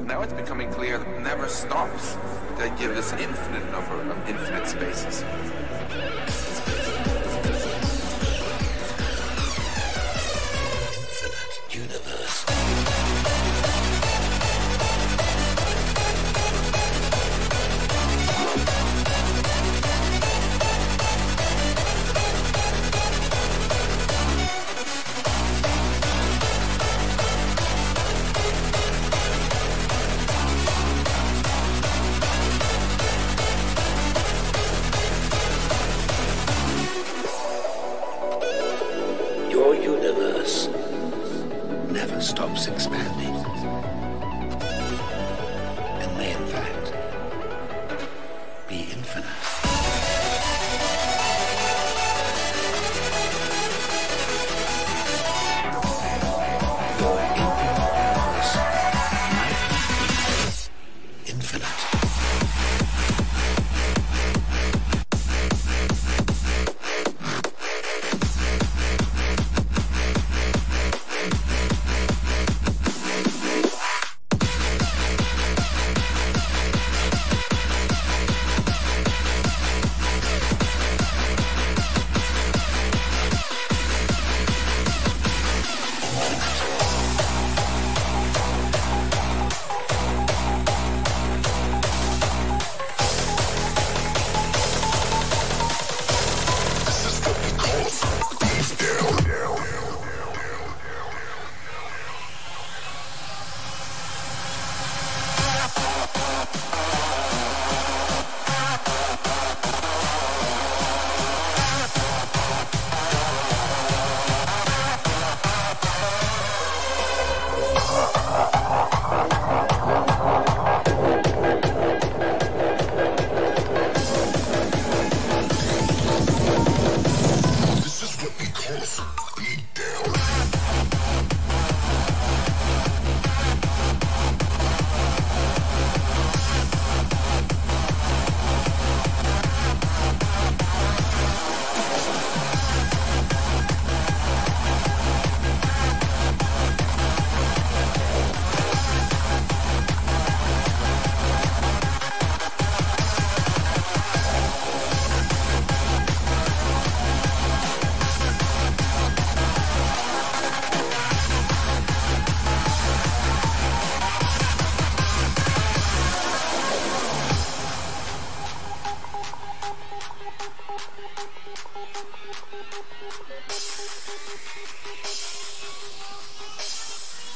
Now it's becoming clear that it never stops. They give us an infinite number of infinite spaces. Never stops expanding, and may in fact be infinite. Your infinite universe might be infinite.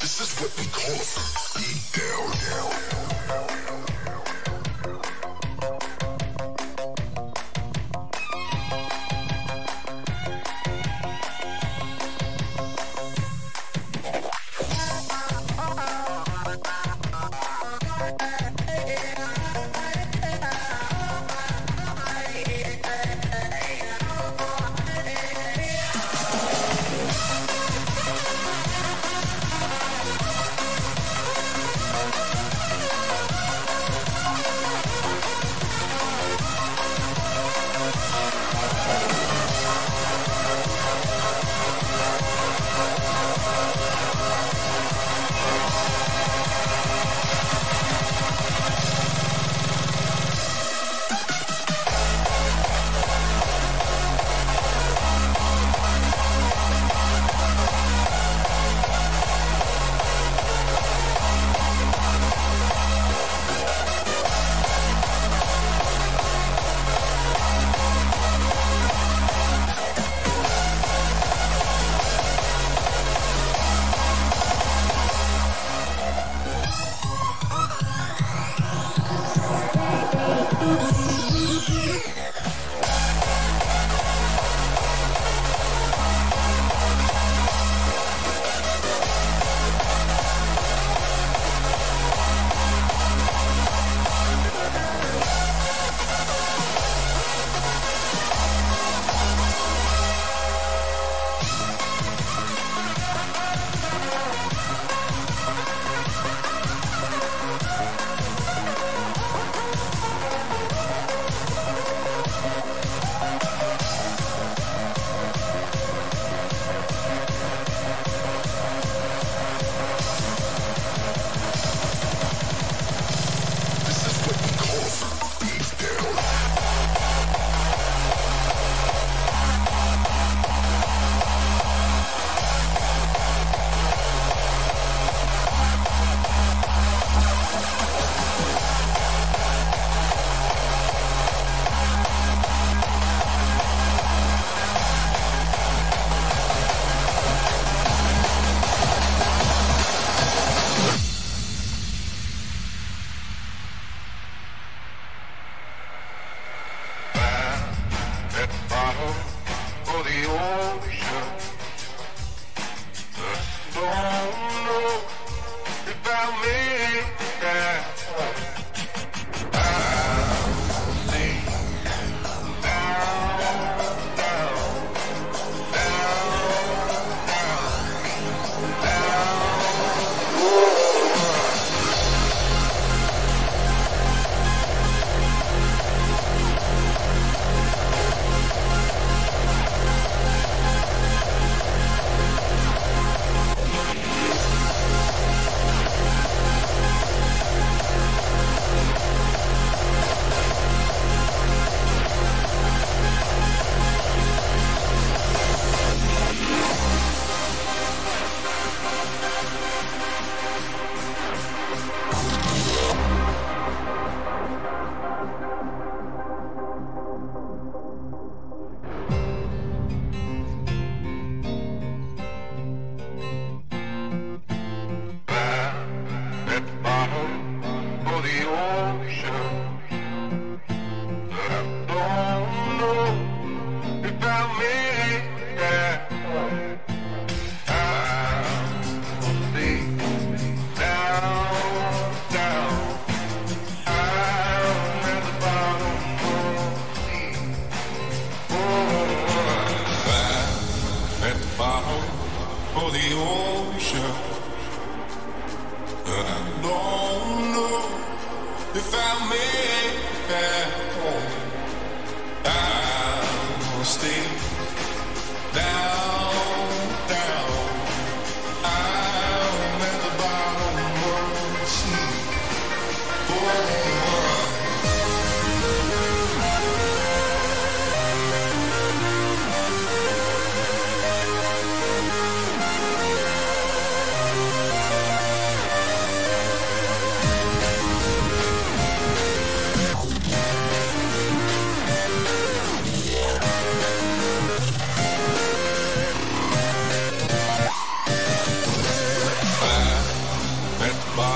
This is what we call a beatdown.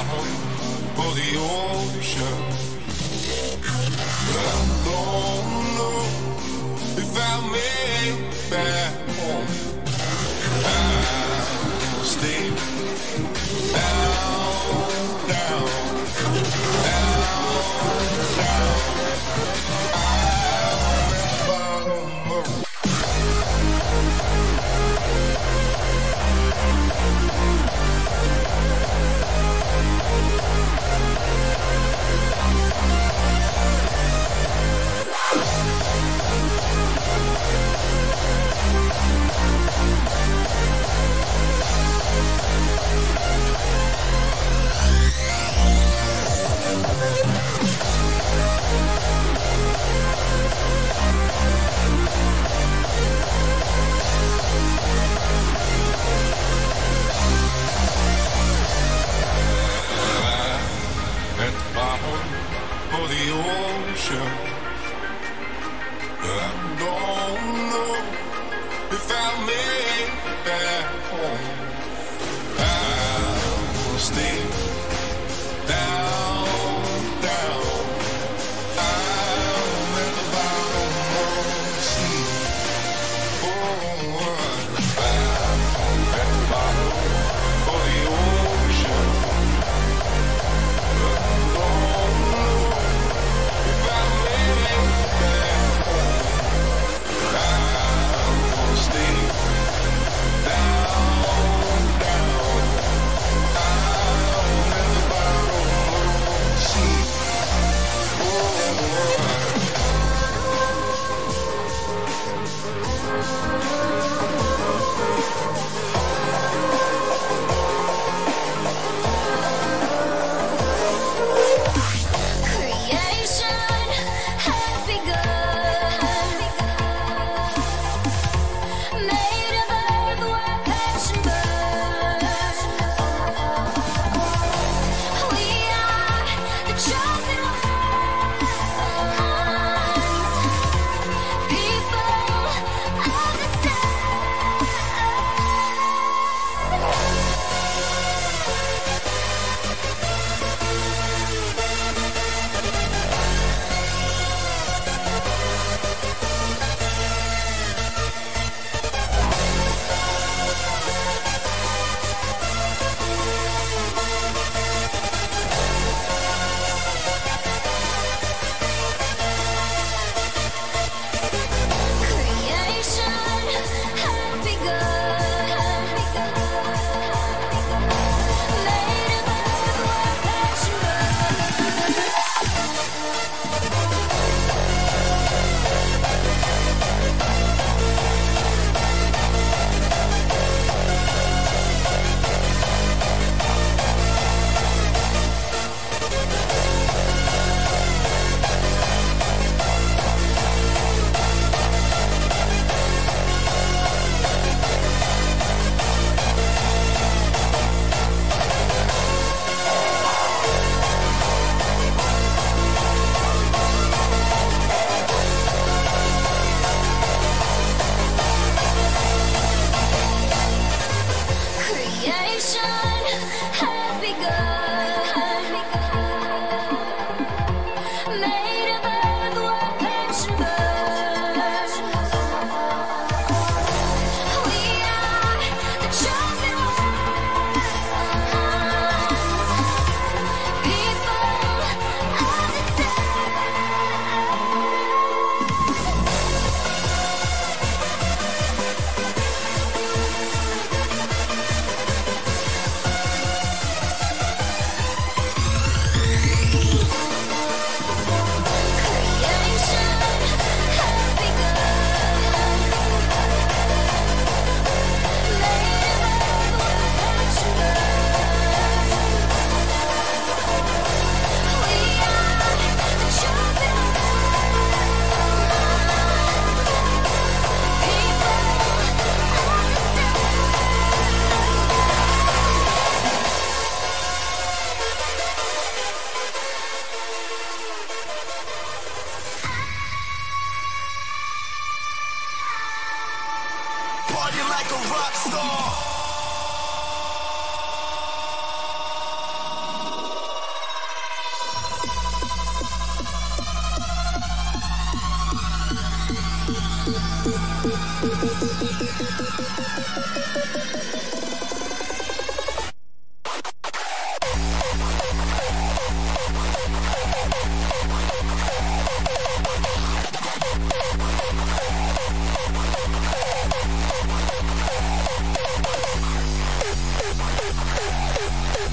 home for the ocean. But I don't know if I'll make it back home. I'll stay down, down, down.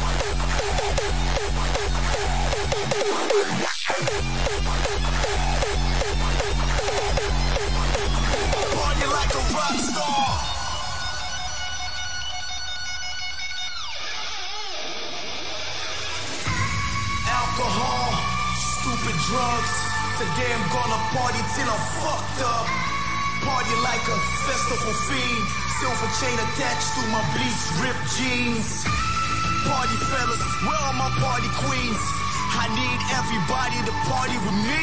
Party like a rock star. Alcohol, stupid drugs. Today I'm gonna party till I'm fucked up. Party like a festival fiend. Silver chain attached to my bleach ripped jeans. Party fellas, where are my party queens? I need everybody to party with me.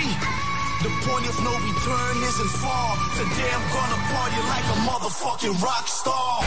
The point of no return isn't far. Today I'm gonna party like a motherfucking rock star.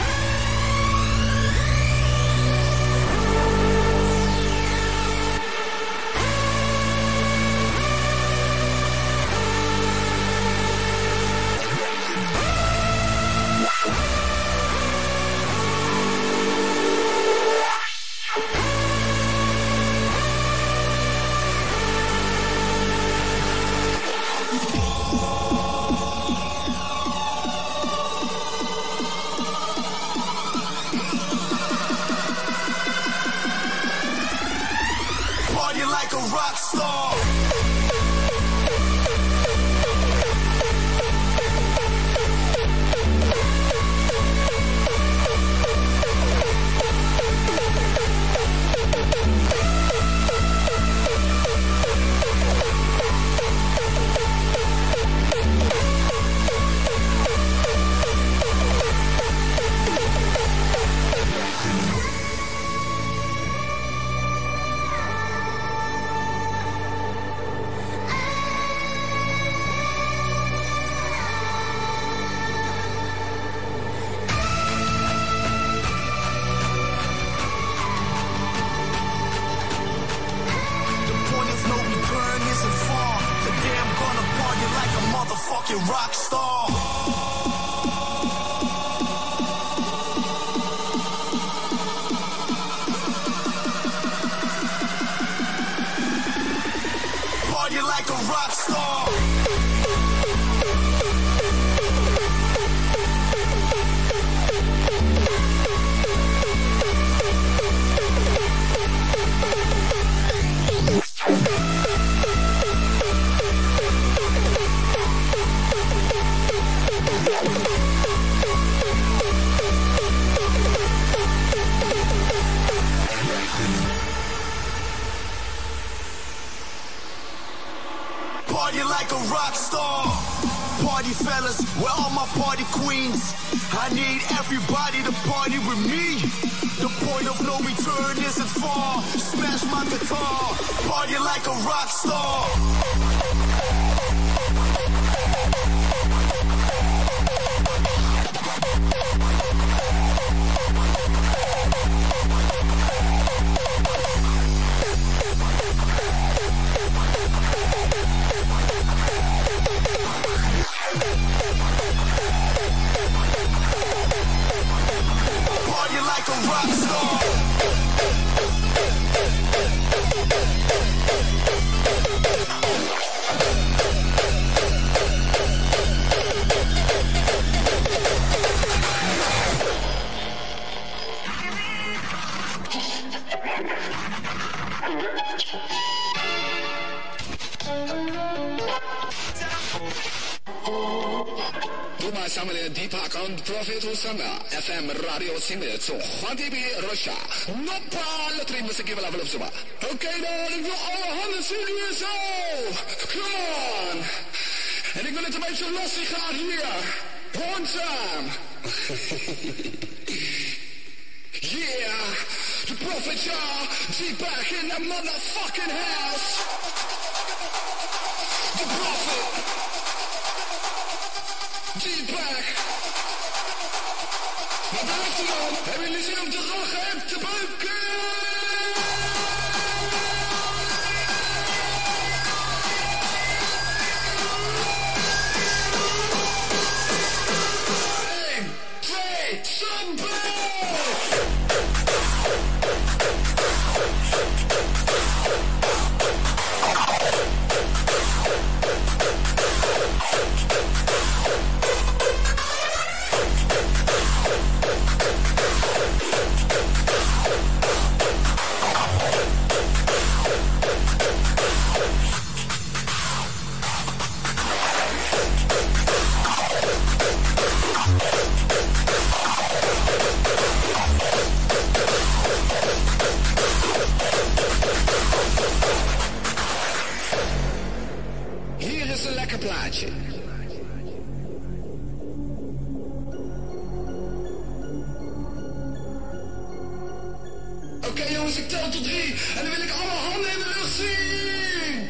jongens, ik tel tot 3. En dan wil ik allemaal handen in de lucht zien.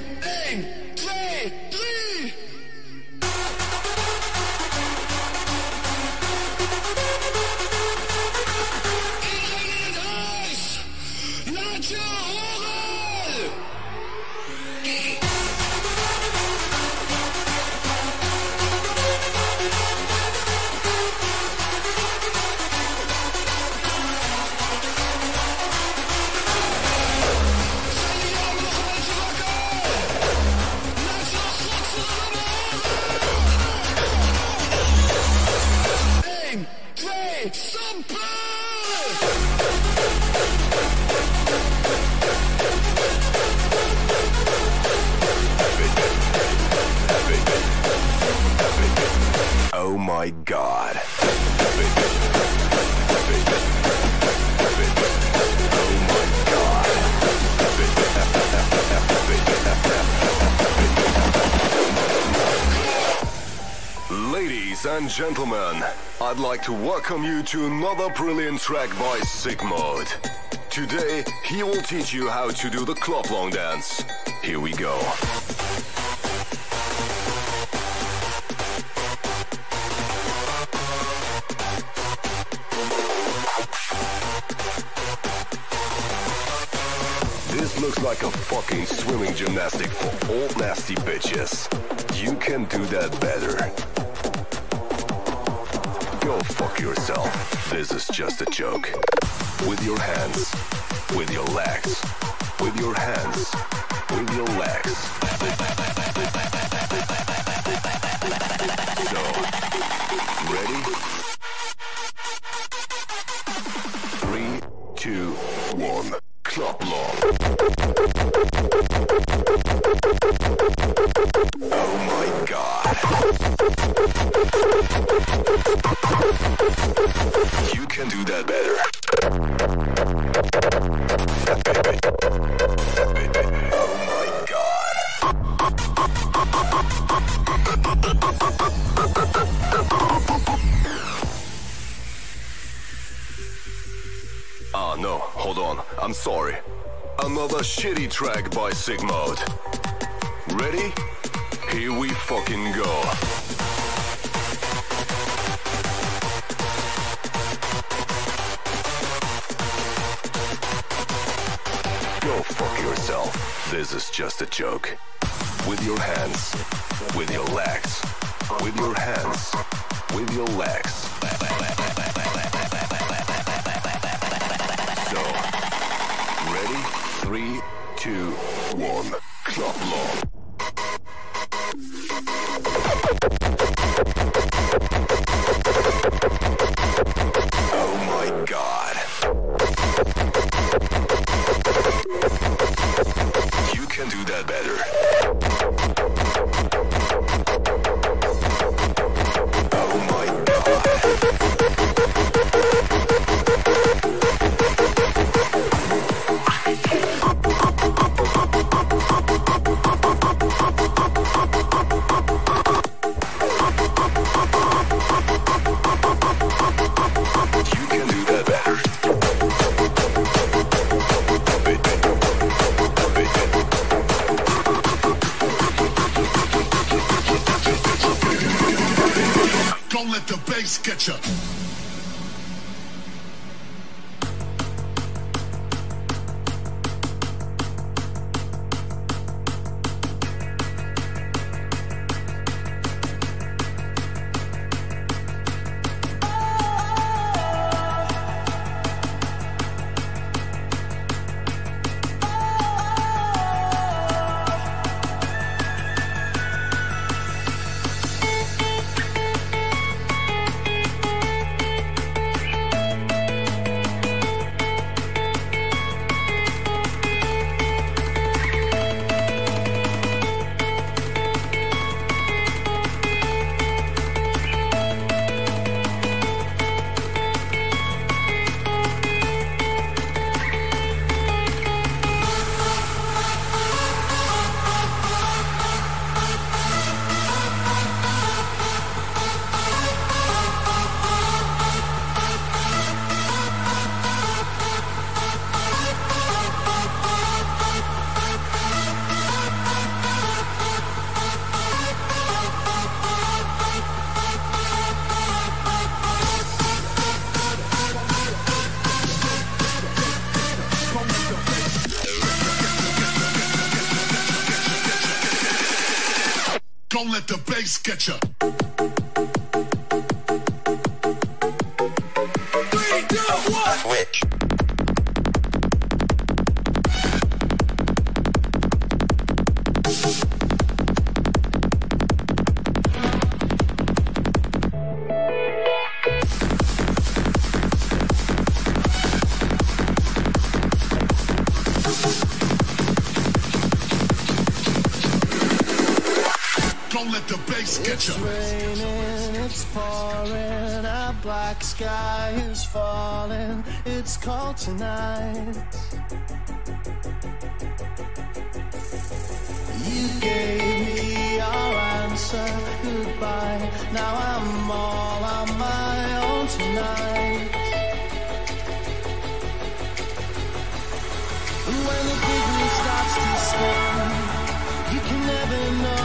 1, 2, 3. Iedereen in het huis, laat je horen. Oh my god. Ladies and gentlemen, I'd like to welcome you to another brilliant track by SIGMODE. Today, he will teach you how to do the Kloplong dance. Here we go. Looks like a fucking swimming gymnastic for old nasty bitches. You can do that better. Go fuck yourself. This is just a joke. With your hands. With your legs. With your hands. With your legs. So, ready? 3, 2, 1. Kloplong. Oh my god. You can do that better. Oh my god. Ah no, hold on. I'm sorry. Another shitty track by SIGMODE. Ready? Here we fucking go. Go fuck yourself. This is just a joke. With your hands. With your legs. With your hands. With your legs. Ready? 3, 2, 1. Kloplong. Oh my god. You can do that better. Oh my god. Sketcher. Don't let the bass get ya. Three, two, one. Switch. It's raining, it's pouring, a black sky is falling, it's cold tonight. You gave me your answer, goodbye, now I'm all on my own tonight. When the evening starts to swim, you can never know.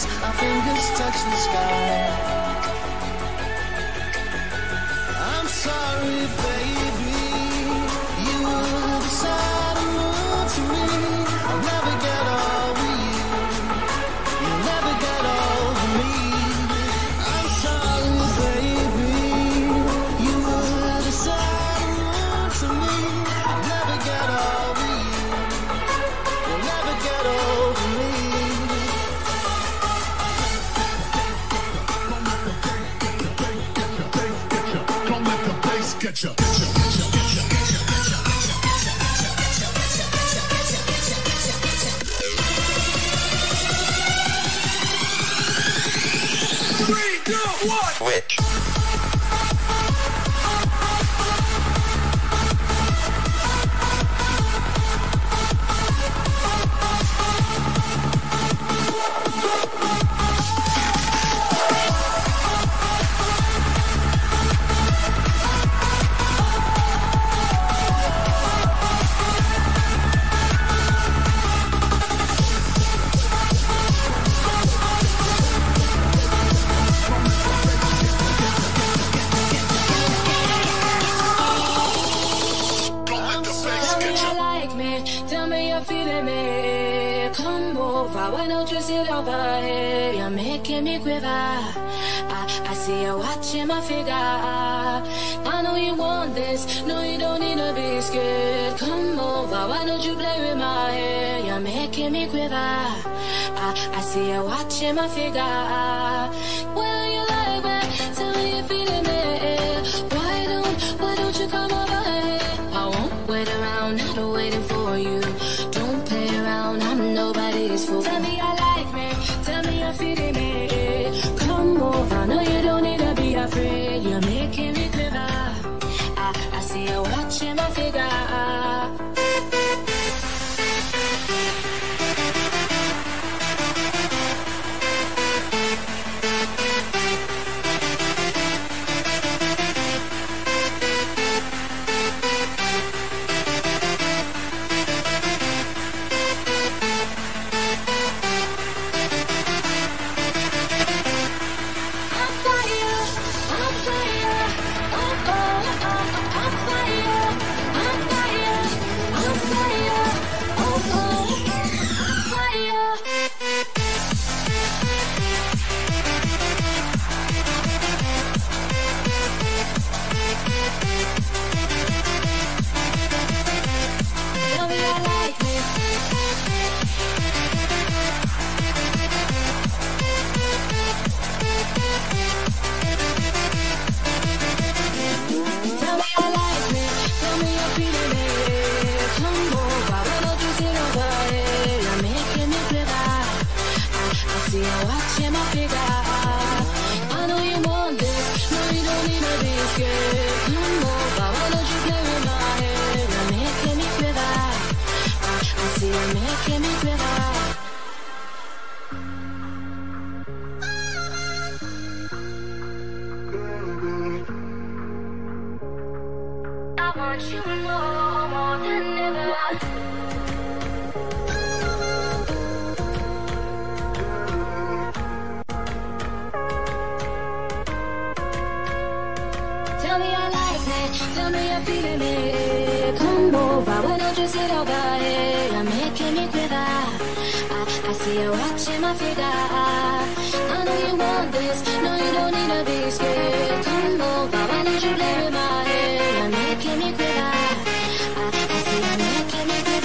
Our fingers touch the sky. I'm sorry, baby. You were the sad moon to me. I'll never get over you. You'll never get over me. I'm sorry, baby. You were the sad moon to me. I'll never get over you. You'll never get over me. Get ya, get ya, get ya, get ya, get ya, get ya, get ya, get ya, get ya, get ya, get ya, get ya, get ya, get ya. Three, two, one. Switch. You're making me quiver. I see you watching my figure. I know you want this. No, you don't need a biscuit. Come over, why don't you play with my hair? You're making me quiver. I see you watching my figure. Well, you like that? Tell me you're feeling it. Why don't you come over here? I won't wait around, not waiting for you. Don't play around, I'm nobody's fool. Tell me I like me, tell me you're feeling me. Come over, no you don't need to be afraid. You're making me quiver. I see you watching my figure. I'm feeling it. Come over, why don't you sit over it? You're making me quiver. I see you watching my figure. I know you want this. No, you don't need to be scared. Come over, why don't you play with my head? You're making me quiver. I see you making me quiver.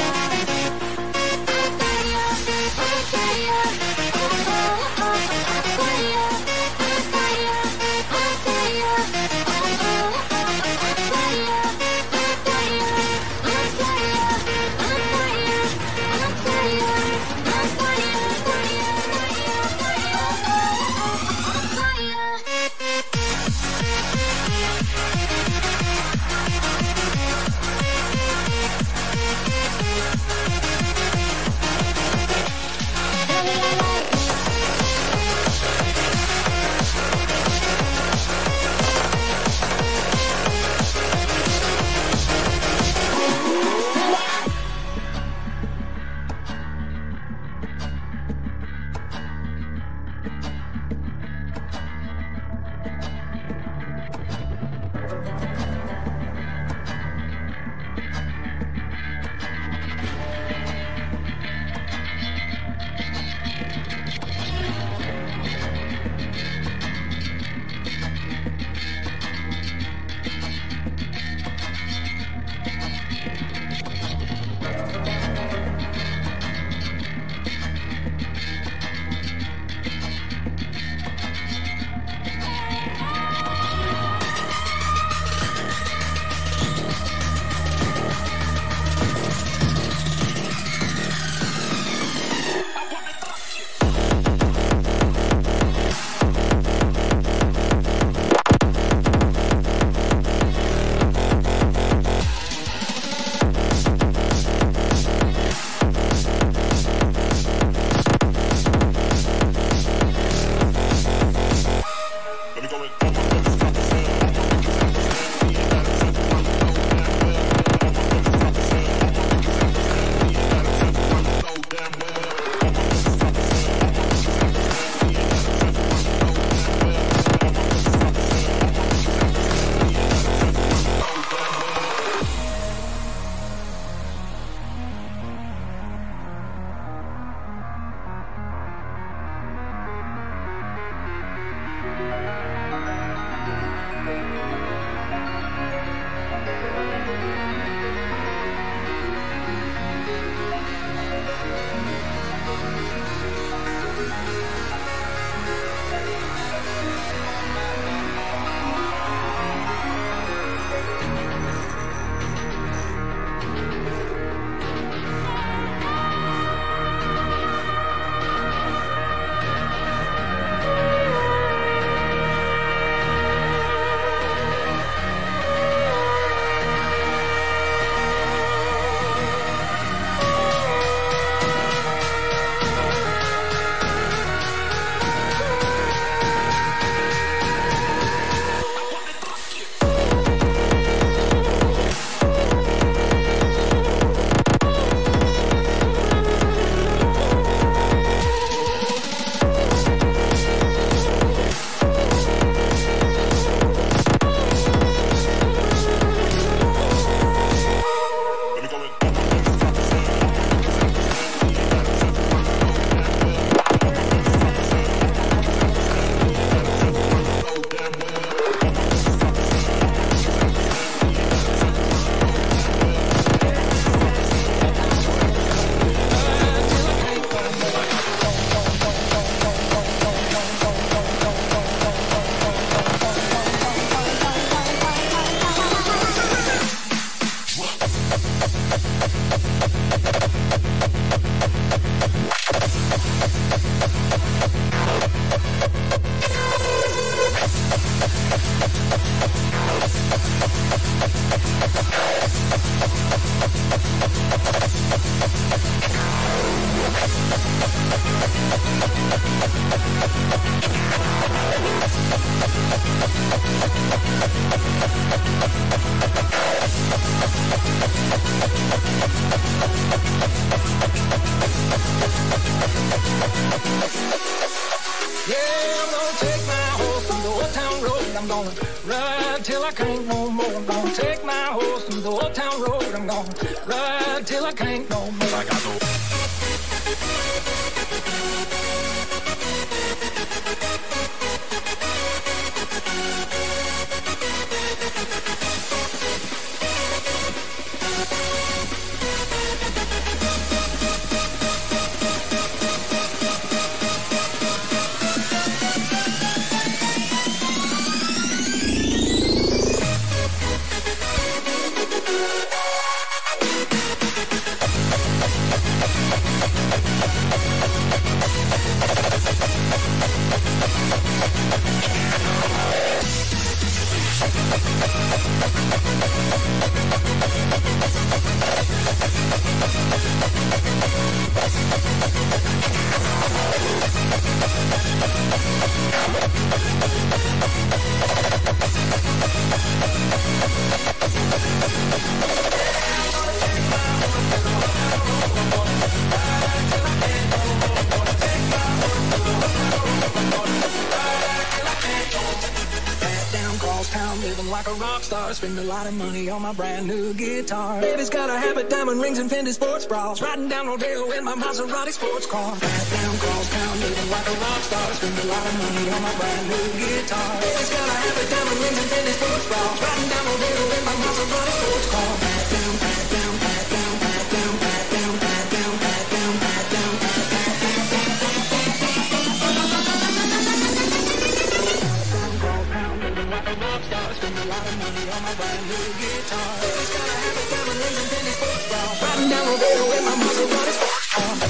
Take my the old town road. I'm gonna ride till I can't no more. I got no. Spend a lot of money on my brand new guitar. Baby's got a habit, diamond rings and Fendi sports bras. Riding down Rodeo in my Maserati sports car. Right down Crosstown, living like a rock star. Spend a lot of money on my brand new guitar. Baby's got a habit, diamond rings and Fendi sports bras. Riding down Rodeo in my Maserati sports car. Right down, right down, right down, right down, right down, right down, right down, right down, right down. A lot of money on my brand new guitar. It's gotta have a diamond ring and Fendi sports bra. Riding down the road with my Maserati sports car.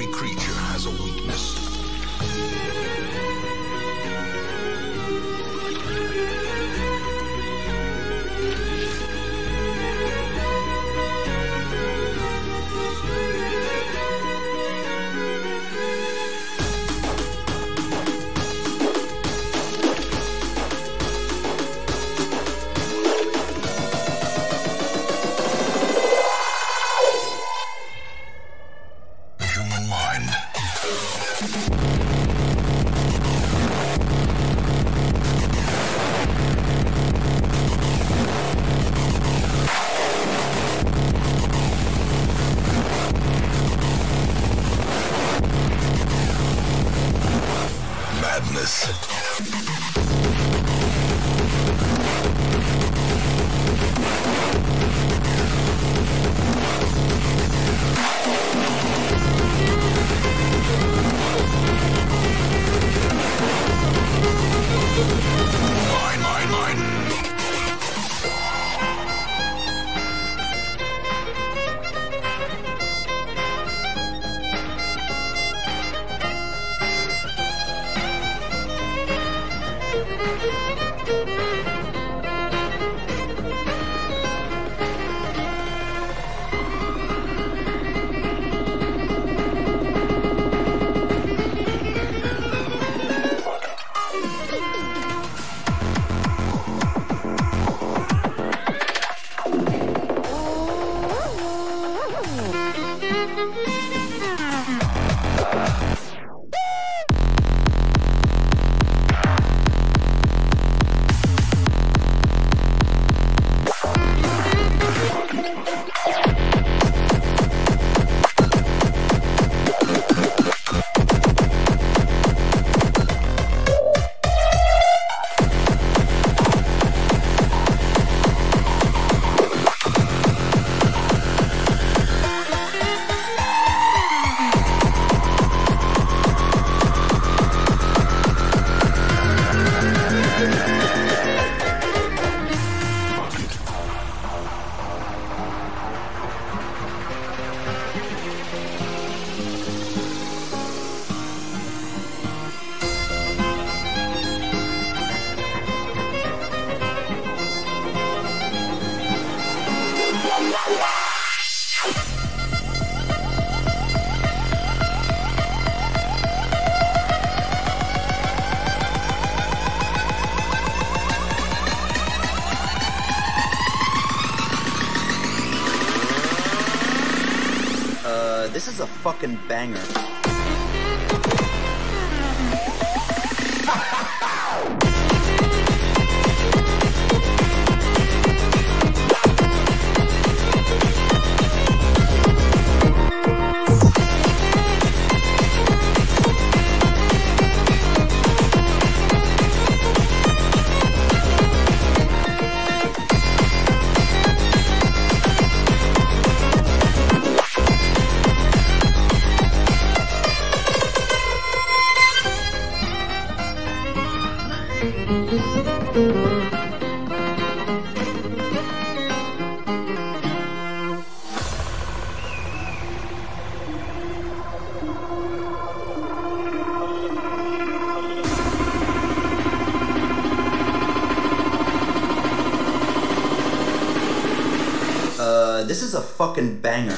Every creature has a weakness. This is a fucking banger. This is a fucking banger.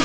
I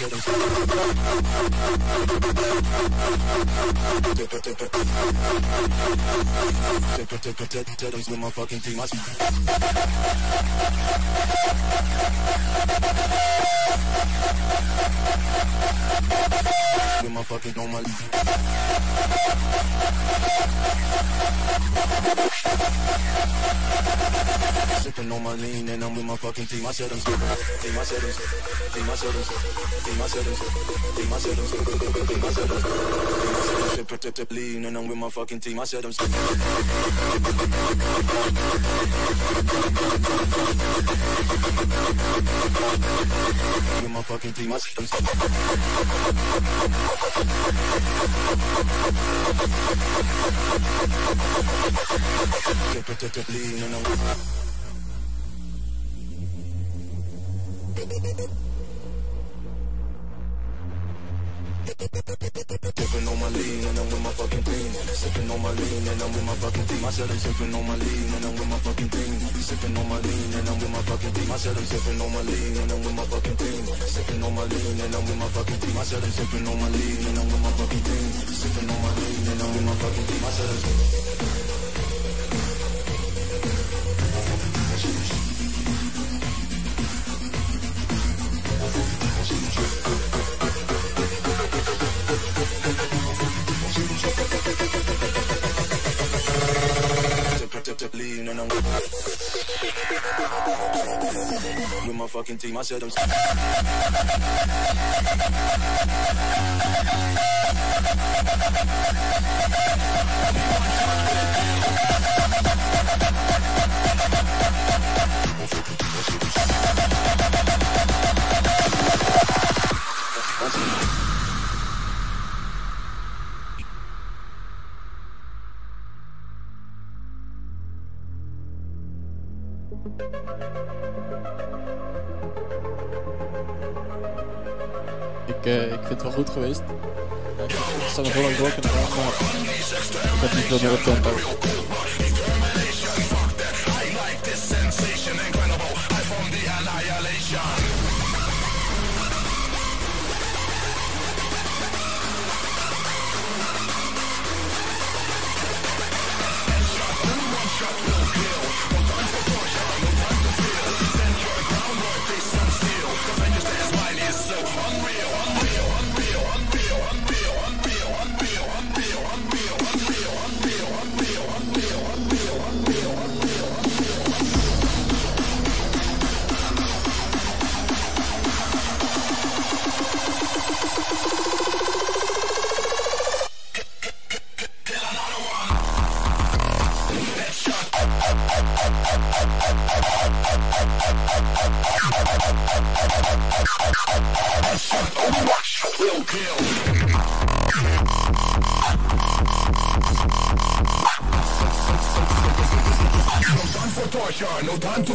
said I'm sick. I'm sipping on my lean and I'm with my fucking thing. Sipping on my lean and I'm with my fucking thing. I said I'm sipping on my lean and I'm with my fucking thing. Sipping on my lean and I'm with my fucking thing. I said I'm sipping on my lean and I'm with my fucking thing. Sipping on my lean and I'm with my fucking thing. I said I'm sipping on my lean and I'm with my fucking thing. Sipping on my lean and I'm with my fucking thing. I said I'm lean and I'm with my fucking team. I said I'm ik vind het wel goed geweest. Ik zou nog heel lang door kunnen gaan, maar ik heb niet veel meer op tempo. No time to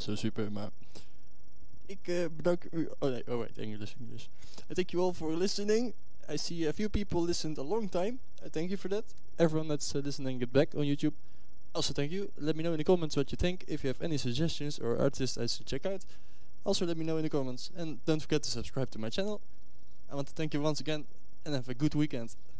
Zo super, maar ik bedank u. Oh wait, English. Thank you all for listening. I see a few people listened a long time. Thank you for that. Everyone that's listening, get back on YouTube. Also, thank you. Let me know in the comments what you think. If you have any suggestions or artists I should check out, also let me know in the comments. And don't forget to subscribe to my channel. I want to thank you once again and have a good weekend.